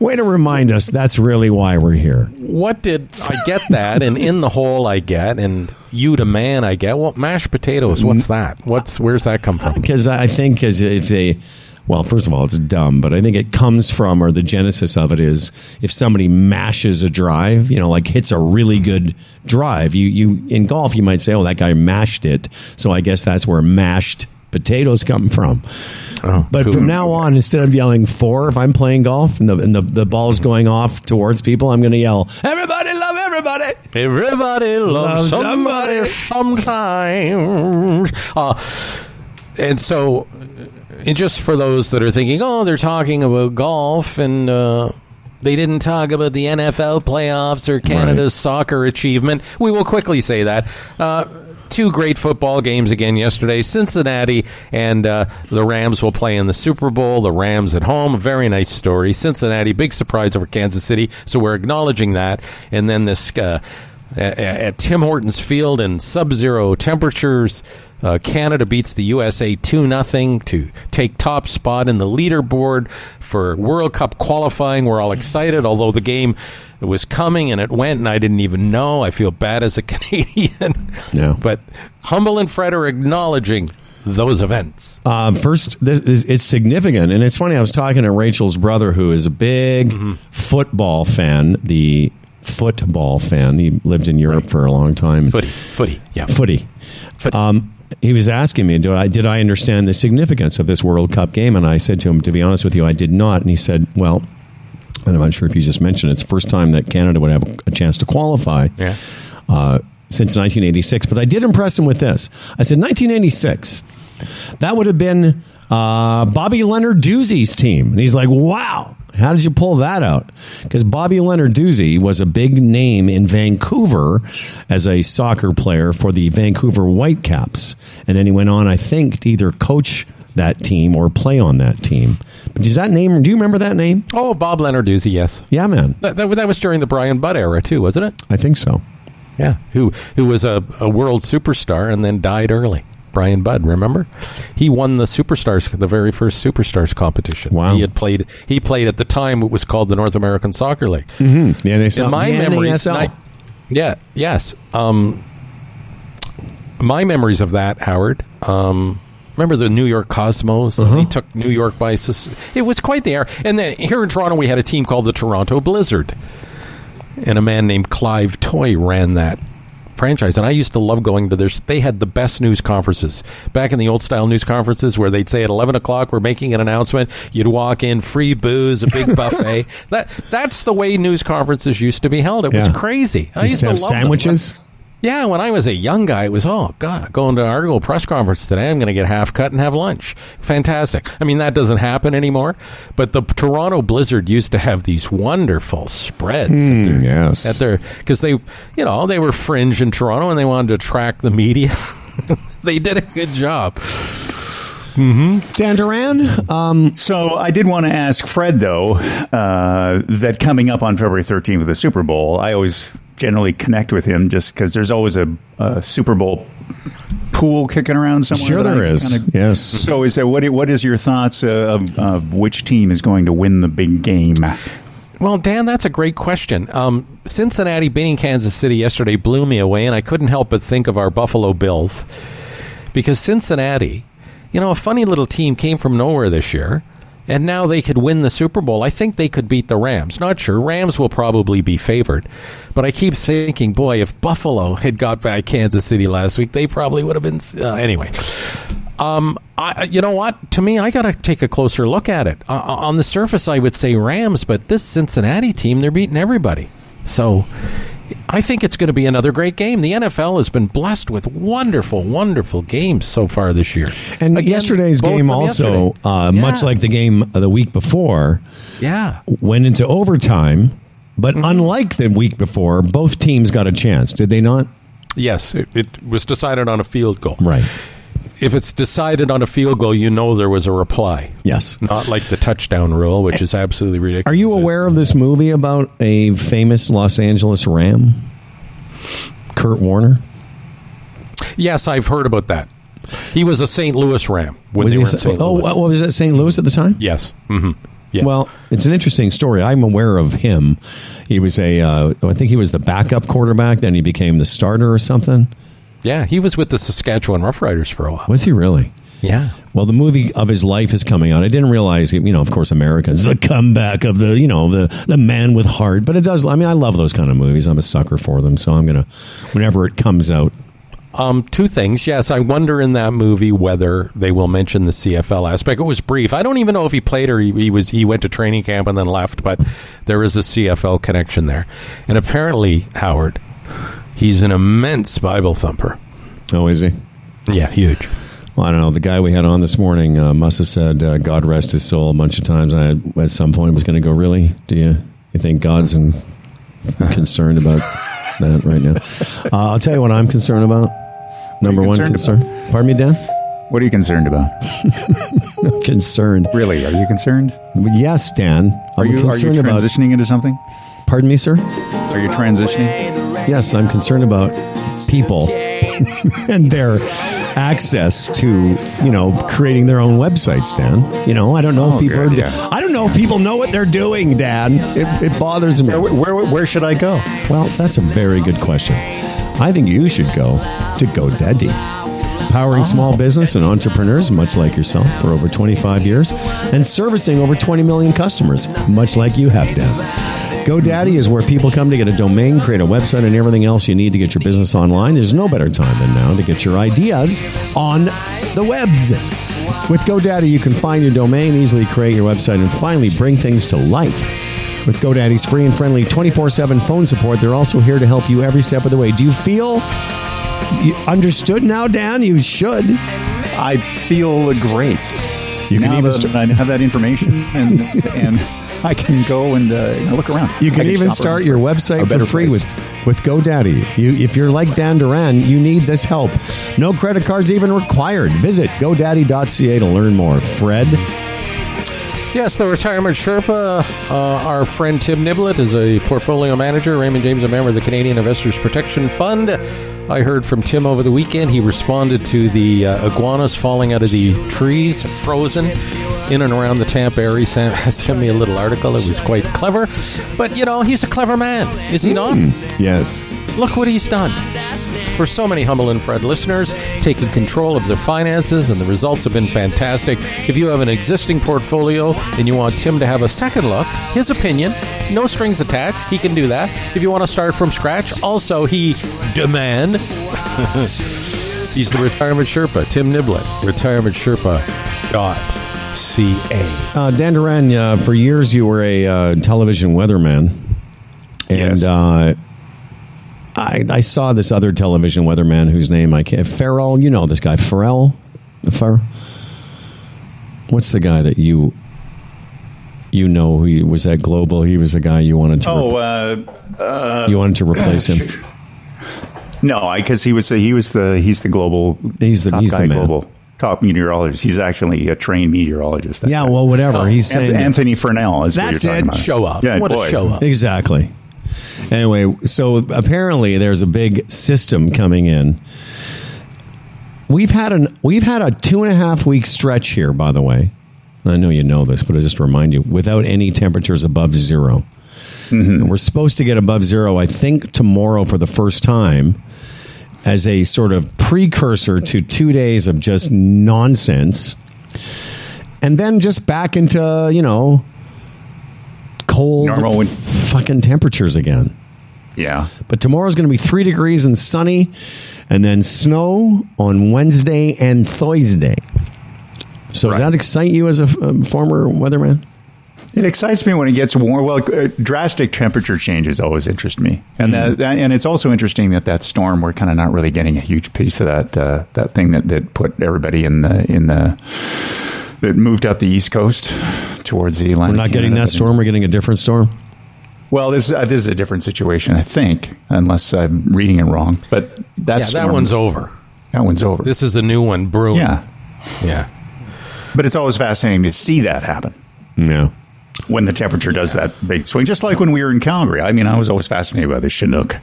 Way to remind us that's really why we're here. What did I get that? And in the hole I get, and you to man I get. Well, mashed potatoes, what's that? What's Where's that come from? Because I think because if they... Well, first of all, it's dumb, but I think it comes from, or the genesis of it is, if somebody mashes a drive, you know, like hits a really good drive, you, you in golf, you might say, oh, that guy mashed it. So I guess that's where mashed potatoes come from. Oh, but cool. From now on, instead of yelling four, if I'm playing golf and the, and the, the ball's going off towards people, I'm going to yell, everybody love everybody. Everybody loves love somebody. somebody sometimes. Uh, and so... And just for those that are thinking, oh, they're talking about golf and uh, they didn't talk about the N F L playoffs or Canada's right. soccer achievement, we will quickly say that. Uh, two great football games again yesterday. Cincinnati and uh, the Rams will play in the Super Bowl. The Rams at home, a very nice story. Cincinnati, big surprise over Kansas City, so we're acknowledging that. And then this uh, at, at Tim Hortons Field in sub-zero temperatures, Uh, Canada beats the U S A two nothing to take top spot in the leaderboard for World Cup qualifying. We're all excited, although the game was coming and it went, and I didn't even know. I feel bad as a Canadian. No. But Humble and Fred are acknowledging those events. Uh, first, this is, it's significant, and it's funny. I was talking to Rachel's brother, who is a big mm-hmm. football fan, the football fan. He lived in Europe right. for a long time. Footy. Footy. Yeah. Footy. Footy. Um, He was asking me, did I, did I understand the significance of this World Cup game? And I said to him, to be honest with you, I did not. And he said, well, and I'm not sure if you just mentioned, it's the first time that Canada would have a chance to qualify yeah. uh, since nineteen eighty-six. But I did impress him with this. I said, nineteen eighty-six, that would have been uh, Bobby Leonard Doozy's team. And he's like, wow, how did you pull that out? Because Bobby Leonard Doozy was a big name in Vancouver as a soccer player for the Vancouver Whitecaps. And then he went on, I think, to either coach that team or play on that team. But does that name, do you remember that name? Oh, Bob Leonard Doozy, yes. Yeah, man. That, that, that was during the Brian Butt era, too, wasn't it? I think so. Yeah, who who was a, a world superstar and then died early. Brian Budd, remember? He won the Superstars, the very first Superstars competition. Wow. He had played, he played at the time, it was called the North American Soccer League. Mm-hmm. The N A S L. In my the memories, N A S L. I, yeah, yes. Um, my memories of that, Howard, um, remember the New York Cosmos? Uh-huh. They took New York by... It was quite the era. And then here in Toronto, we had a team called the Toronto Blizzard. And a man named Clive Toy ran that franchise, and I used to love going to their. They had the best news conferences back in the old style news conferences where they'd say at eleven o'clock we're making an announcement. You'd walk in, free booze, a big buffet. that that's the way news conferences used to be held. It yeah. was crazy. I used, used to, to have love sandwiches. Them. Yeah, when I was a young guy, it was, oh, God, going to an Argo press conference today, I'm going to get half cut and have lunch. Fantastic. I mean, that doesn't happen anymore. But the Toronto Blizzard used to have these wonderful spreads. Mm, yes. At their, because they, you know, they were fringe in Toronto and they wanted to attract the media. They did a good job. Mm-hmm. Dan Duran. Um, so I did want to ask Fred, though, uh, that coming up on February thirteenth with the Super Bowl, I always... generally connect with him just because there's always a, a Super Bowl pool kicking around somewhere. Sure there is, kinda, yes. So is there, what, what is your thoughts of, of which team is going to win the big game? Well, Dan, that's a great question. Um, Cincinnati beating Kansas City yesterday blew me away, and I couldn't help but think of our Buffalo Bills because Cincinnati, you know, a funny little team came from nowhere this year. And now they could win the Super Bowl. I think they could beat the Rams. Not sure. Rams will probably be favored. But I keep thinking, boy, if Buffalo had got by Kansas City last week, they probably would have been... Uh, anyway, Um, I, you know what? To me, I got to take a closer look at it. Uh, on the surface, I would say Rams, but this Cincinnati team, they're beating everybody. So I think it's going to be another great game. The N F L has been blessed with wonderful, wonderful games so far this year. And Again, yesterday's game also, yesterday. uh, yeah. much like the game of the week before, yeah, went into overtime. But mm-hmm. unlike the week before, both teams got a chance. Did they not? Yes, it, it was decided on a field goal. Right. If it's decided on a field goal, you know there was a reply. Yes. Not like the touchdown rule, which is absolutely ridiculous. Are you aware of this movie about a famous Los Angeles Ram? Kurt Warner? Yes, I've heard about that. He was a Saint Louis Ram when was they were in Saint Oh, Louis. Was it Saint Louis at the time? Yes. Mm-hmm. Yes. Well, it's an interesting story. I'm aware of him. He was a, uh, I think he was the backup quarterback. Then he became the starter or something. Yeah, he was with the Saskatchewan Roughriders for a while. Was he really? Yeah. Well, the movie of his life is coming out. I didn't realize, you know, of course, Americans, the comeback of the, you know, the, the man with heart. But it does. I mean, I love those kind of movies. I'm a sucker for them. So I'm going to, whenever it comes out. Um, two things. Yes, I wonder in that movie whether they will mention the C F L aspect. It was brief. I don't even know if he played or he, he was he went to training camp and then left, but there is a C F L connection there. And apparently, Howard, he's an immense Bible thumper. Oh, is he? Yeah, huge. Well, I don't know. The guy we had on this morning uh, must have said, uh, God rest his soul, a bunch of times. I, at some point, was going to go, really? Do you, you think God's in, concerned about that right now? Uh, I'll tell you what I'm concerned about. Number one concern. About? Pardon me, Dan? What are you concerned about? I'm concerned. Really? Are you concerned? Yes, Dan. Are I'm you, are you transitioning about... into something? Pardon me, sir? Are you transitioning? Yes, I'm concerned about people and their access to, you know, creating their own websites, Dan. You know, I don't know oh, if people good, are... Yeah. I don't know if people know what they're doing, Dan. It, it bothers me. Where, where, where should I go? Well, that's a very good question. I think you should go to GoDaddy. Powering small business and entrepreneurs, much like yourself, for over twenty-five years, and servicing over twenty million customers, much like you have done. GoDaddy is where people come to get a domain, create a website, and everything else you need to get your business online. There's no better time than now to get your ideas on the webs. With GoDaddy, you can find your domain, easily create your website, and finally bring things to life. With GoDaddy's free and friendly twenty-four seven phone support, they're also here to help you every step of the way. Do you feel you understood now, Dan? You should. I feel great. You now can even st- I have that information, and, and I can go and uh, look around. You can, can even start your website for free with, with GoDaddy. You, if you're like Dan Duran, you need this help. No credit cards even required. Visit GoDaddy dot c a to learn more. Fred. Yes, the retirement Sherpa, uh, our friend Tim Niblett, is a portfolio manager. Raymond James, a member of the Canadian Investors Protection Fund. I heard from Tim over the weekend. He responded to the uh, iguanas falling out of the trees, frozen in and around the Tampa area. Sam sent me a little article. It was quite clever. But, you know, he's a clever man, is he not? Mm, yes. Look what he's done. For so many Humble and Fred listeners, taking control of their finances, and the results have been fantastic. If you have an existing portfolio and you want Tim to have a second look, his opinion, no strings attached, he can do that. If you want to start from scratch, also he demand. He's the Retirement Sherpa, Tim Niblett, retirement sherpa dot c a. Uh, Dan Duran, uh, for years you were a uh, television weatherman, and... Yes. Uh, I, I saw this other television weatherman whose name I can't... Farrell, you know this guy. Farrell? Farrell? What's the guy that you... You know who he, was that Global? He was the guy you wanted to... Oh, repl- uh, uh... You wanted to replace him. No, because he was the, he was the... He's the Global... He's the, top he's guy the man. Global. Top meteorologist. He's actually a trained meteorologist. Yeah, guy. Well, whatever. Oh, he's Anthony, saying... Anthony Farnell is that's what you're talking it. About. Show up. Yeah, what boy. A show up. Exactly. Anyway, so apparently there's a big system coming in. We've had an we've had a two and a half week stretch here, by the way. I know you know this, but I just remind you, without any temperatures above zero. Mm-hmm. And we're supposed to get above zero, I think, tomorrow for the first time, as a sort of precursor to two days of just nonsense. And then just back into, you know... cold f- fucking temperatures again. Yeah. But tomorrow's going to be three degrees and sunny, and then snow on Wednesday and Thursday. So right. Does that excite you as a um, former weatherman? It excites me when it gets warm. Well, uh, drastic temperature changes always interest me. And mm-hmm. that, that, and it's also interesting that that storm, we're kind of not really getting a huge piece of that uh, that thing that, that put everybody in the in the that moved out the East Coast towards the Atlantic. We're not getting Canada, that storm. We're getting a different storm. Well, this uh, this is a different situation, I think, unless I'm reading it wrong. But that yeah, storm, that one's over. That one's over. This is a new one brewing. Yeah, yeah. But it's always fascinating to see that happen. Yeah. When the temperature does that big swing, just like when we were in Calgary. I mean, I was always fascinated by the Chinook.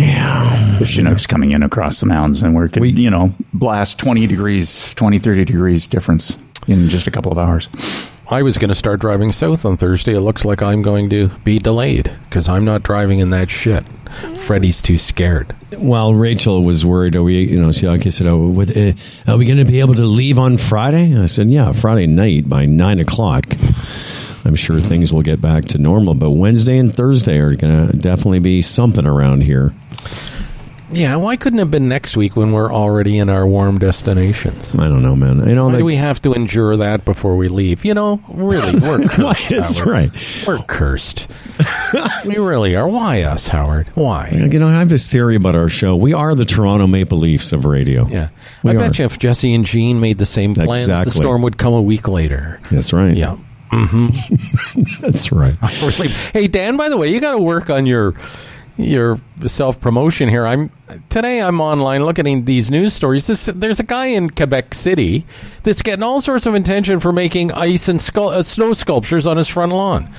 Yeah. The Chinook's coming in across the mountains, and we're, we, you know, blast twenty degrees, twenty, thirty degrees difference in just a couple of hours. I was going to start driving south on Thursday. It looks like I'm going to be delayed because I'm not driving in that shit. Freddie's too scared. Well, Rachel was worried. Are we, you know, she said, oh, with, uh, are we going to be able to leave on Friday? I said, yeah, Friday night by nine o'clock. I'm sure things will get back to normal. But Wednesday and Thursday are going to definitely be something around here. Yeah, why couldn't it have been next week when we're already in our warm destinations? I don't know, man. You know, why like, do we have to endure that before we leave? You know, really, we're cursed. That's right. We're cursed. We really are. Why us, Howard? Why? You know, I have this theory about our show. We are the Toronto Maple Leafs of radio. Yeah. We I are. bet you if Jesse and Gene made the same plans, exactly. The storm would come a week later. That's right. Yeah. Mm-hmm. That's right. Really, hey, Dan, by the way, you got to work on your... your self-promotion here. I'm today I'm online looking at these news stories. This, there's a guy in Quebec City that's getting all sorts of attention for making ice and scu- uh, snow sculptures on his front lawn.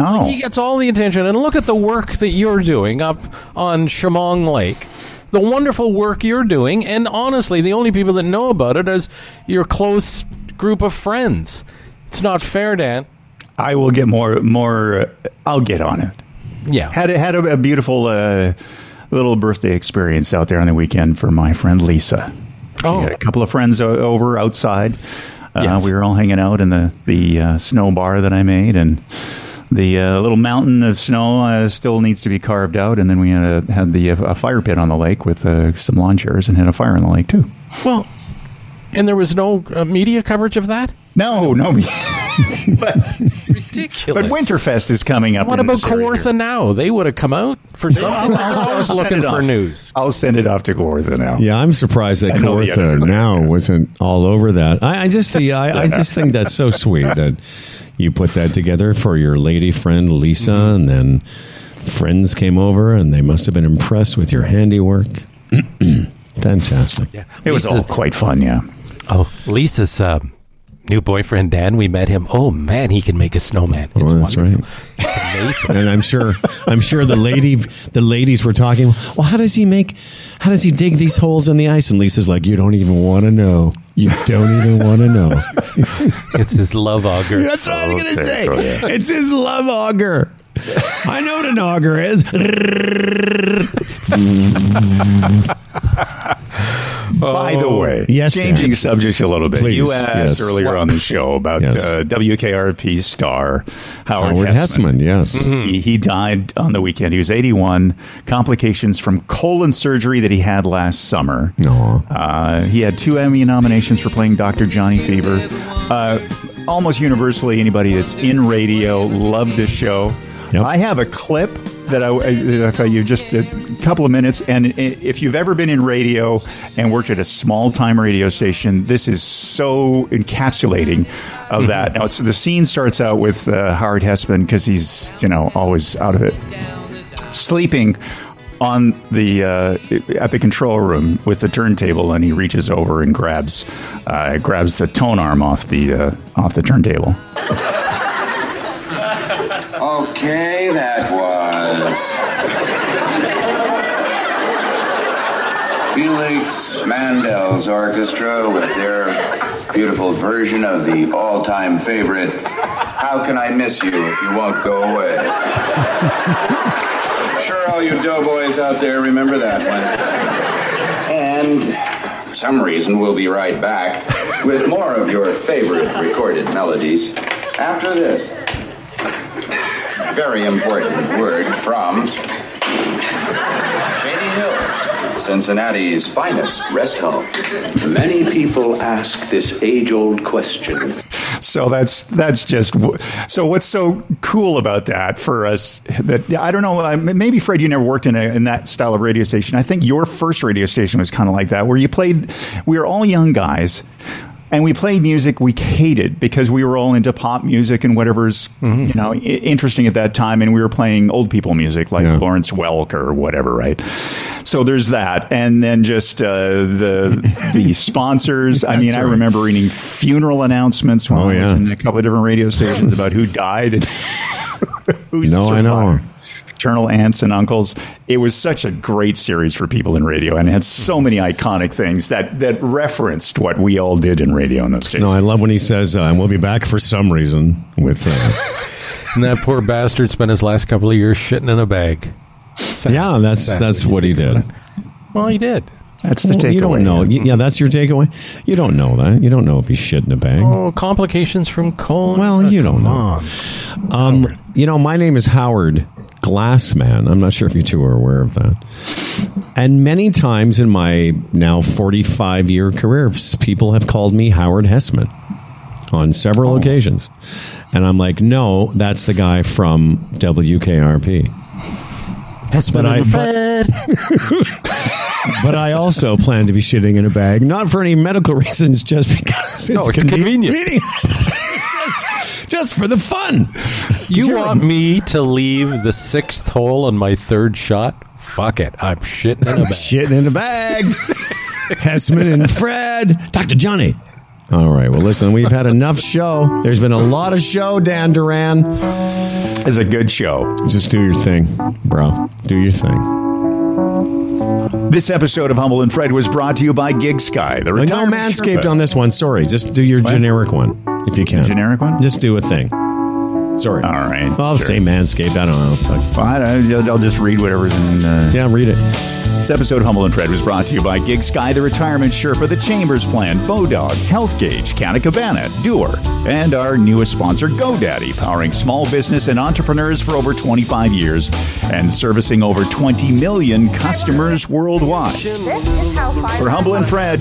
Oh. Like he gets all the attention. And look at the work that you're doing up on Chemung Lake. The wonderful work you're doing. And honestly, the only people that know about it is your close group of friends. It's not fair, Dan. I will get more. more uh, I'll get on it. Yeah, had a, had a, a beautiful uh, little birthday experience out there on the weekend for my friend Lisa. She oh. had a couple of friends o- over outside. Uh, yes. We were all hanging out in the the uh, snow bar that I made, and the uh, little mountain of snow uh, still needs to be carved out. And then we had a, had the a fire pit on the lake with uh, some lawn chairs, and had a fire on the lake too. Well, and there was no uh, media coverage of that. No, no media. But ridiculous. But Winterfest is coming up. What about Kawartha now? They would have come out for something. I was looking for news. I'll send it off to Kawartha now. Yeah, I'm surprised that Kawartha now wasn't all over that. I, I just the I, I just think that's so sweet that you put that together for your lady friend Lisa, mm-hmm. and then friends came over, and they must have been impressed with your handiwork. Fantastic. Yeah. It Lisa, was all quite fun. Yeah. Oh, Lisa's. Uh, New boyfriend, Dan, we met him. Oh, man, he can make a snowman. It's oh, that's wonderful. Right. It's amazing. And I'm sure I'm sure the lady, the ladies were talking, well, how does he make, how does he dig these holes in the ice? And Lisa's like, you don't even want to know. You don't even want to know. It's his love auger. That's what oh, I was going to say. Sure, yeah. It's his love auger. I know what an auger is. By the way, yes, changing Dan. subjects a little bit. Please, you asked yes. earlier on the show about yes. uh, W K R P star Howard, Howard Hessman. Hessman yes, mm-hmm. he, he died on the weekend. He was eighty-one. Complications from colon surgery that he had last summer. No, uh, he had two Emmy nominations for playing Doctor Johnny Fever. Uh, almost universally, anybody that's in radio loved this show. Yep. I have a clip that I, I you just a couple of minutes, and if you've ever been in radio and worked at a small-time radio station, this is so encapsulating of that. Now, it's, the scene starts out with uh, Howard Hessman because he's, you know, always out of it, sleeping on the uh, at the control room with the turntable, and he reaches over and grabs uh, grabs the tone arm off the uh, off the turntable. Okay, that was Felix Mandel's orchestra with their beautiful version of the all-time favorite, How Can I Miss You If You Won't Go Away? I'm sure all you doughboys out there remember that one. And for some reason, we'll be right back with more of your favorite recorded melodies after this. Very important word from Shady Hills, Cincinnati's finest rest home. Many people ask this age-old question. So that's that's just so. What's so cool about that for us? That I don't know. Maybe Fred, you never worked in a, in that style of radio station. I think your first radio station was kind of like that, where you played. We were all young guys. And we played music we hated because we were all into pop music and whatever's mm-hmm. you know I- interesting at that time, and we were playing old people music like yeah. Lawrence Welk or whatever, right? So there's that, and then just uh, the the sponsors. I mean, right. I remember reading funeral announcements when oh, I was yeah. in a couple of different radio stations about who died and who no, survived. I know. Paternal aunts and uncles. It was such a great series for people in radio, and it had so many iconic things that that referenced what we all did in radio in those days. No, I love when he says, uh, "We'll be back for some reason." With uh, and that poor bastard spent his last couple of years shitting in a bag. So, yeah, that's exactly that's what he did. Well, he did. That's the well, takeaway. You don't know. Yeah, that's your takeaway. You don't know that. You don't know if he's shit in a bag. Oh, complications from colon. Well, you don't know. Um, you know, my name is Howard Glassman. I'm not sure if you two are aware of that. And many times in my now forty-five-year career, people have called me Howard Hessman on several oh. occasions. And I'm like, no, that's the guy from W K R P. Hessman and Fred. But I also plan to be shitting in a bag, not for any medical reasons, just because it's, no, it's convenient. convenient. just, just for the fun. You You're want a- me to leave the sixth hole on my third shot? Fuck it. I'm shitting in a bag. Shitting in a bag. Hessman and Fred. Talk to Johnny. All right. Well, listen, we've had enough show. There's been a lot of show, Dan Duran. It's a good show. Just do your thing, bro. Do your thing. This episode of Humble and Fred was brought to you by GigSky. There are no Manscaped survey. On this one. Sorry. Just do your what? generic one if you can. The generic one? Just do a thing. Sorry. All right. Well, I'll sure. say Manscaped. I don't know. Well, I don't, I'll just read whatever's in the... Yeah, read it. This episode of Humble and Fred was brought to you by GigSky, the retirement Sherpa, the Chambers Plan, Bodog, HealthGauge, Canna Cabana, Dewar, and our newest sponsor, GoDaddy, powering small business and entrepreneurs for over twenty-five years and servicing over twenty million customers worldwide. This is how for Humble and Fred,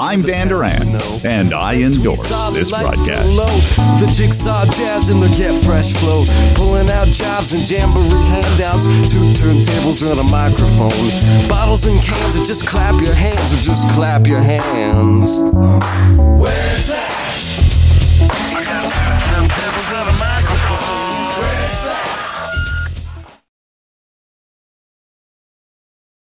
I'm Dan Duran, and I endorse this broadcast. The jigsaw jazz and the get fresh flow, pulling out jobs and jamboree handouts, two turntables and a microphone. Bottles and cans, or just clap your hands, or just clap your hands.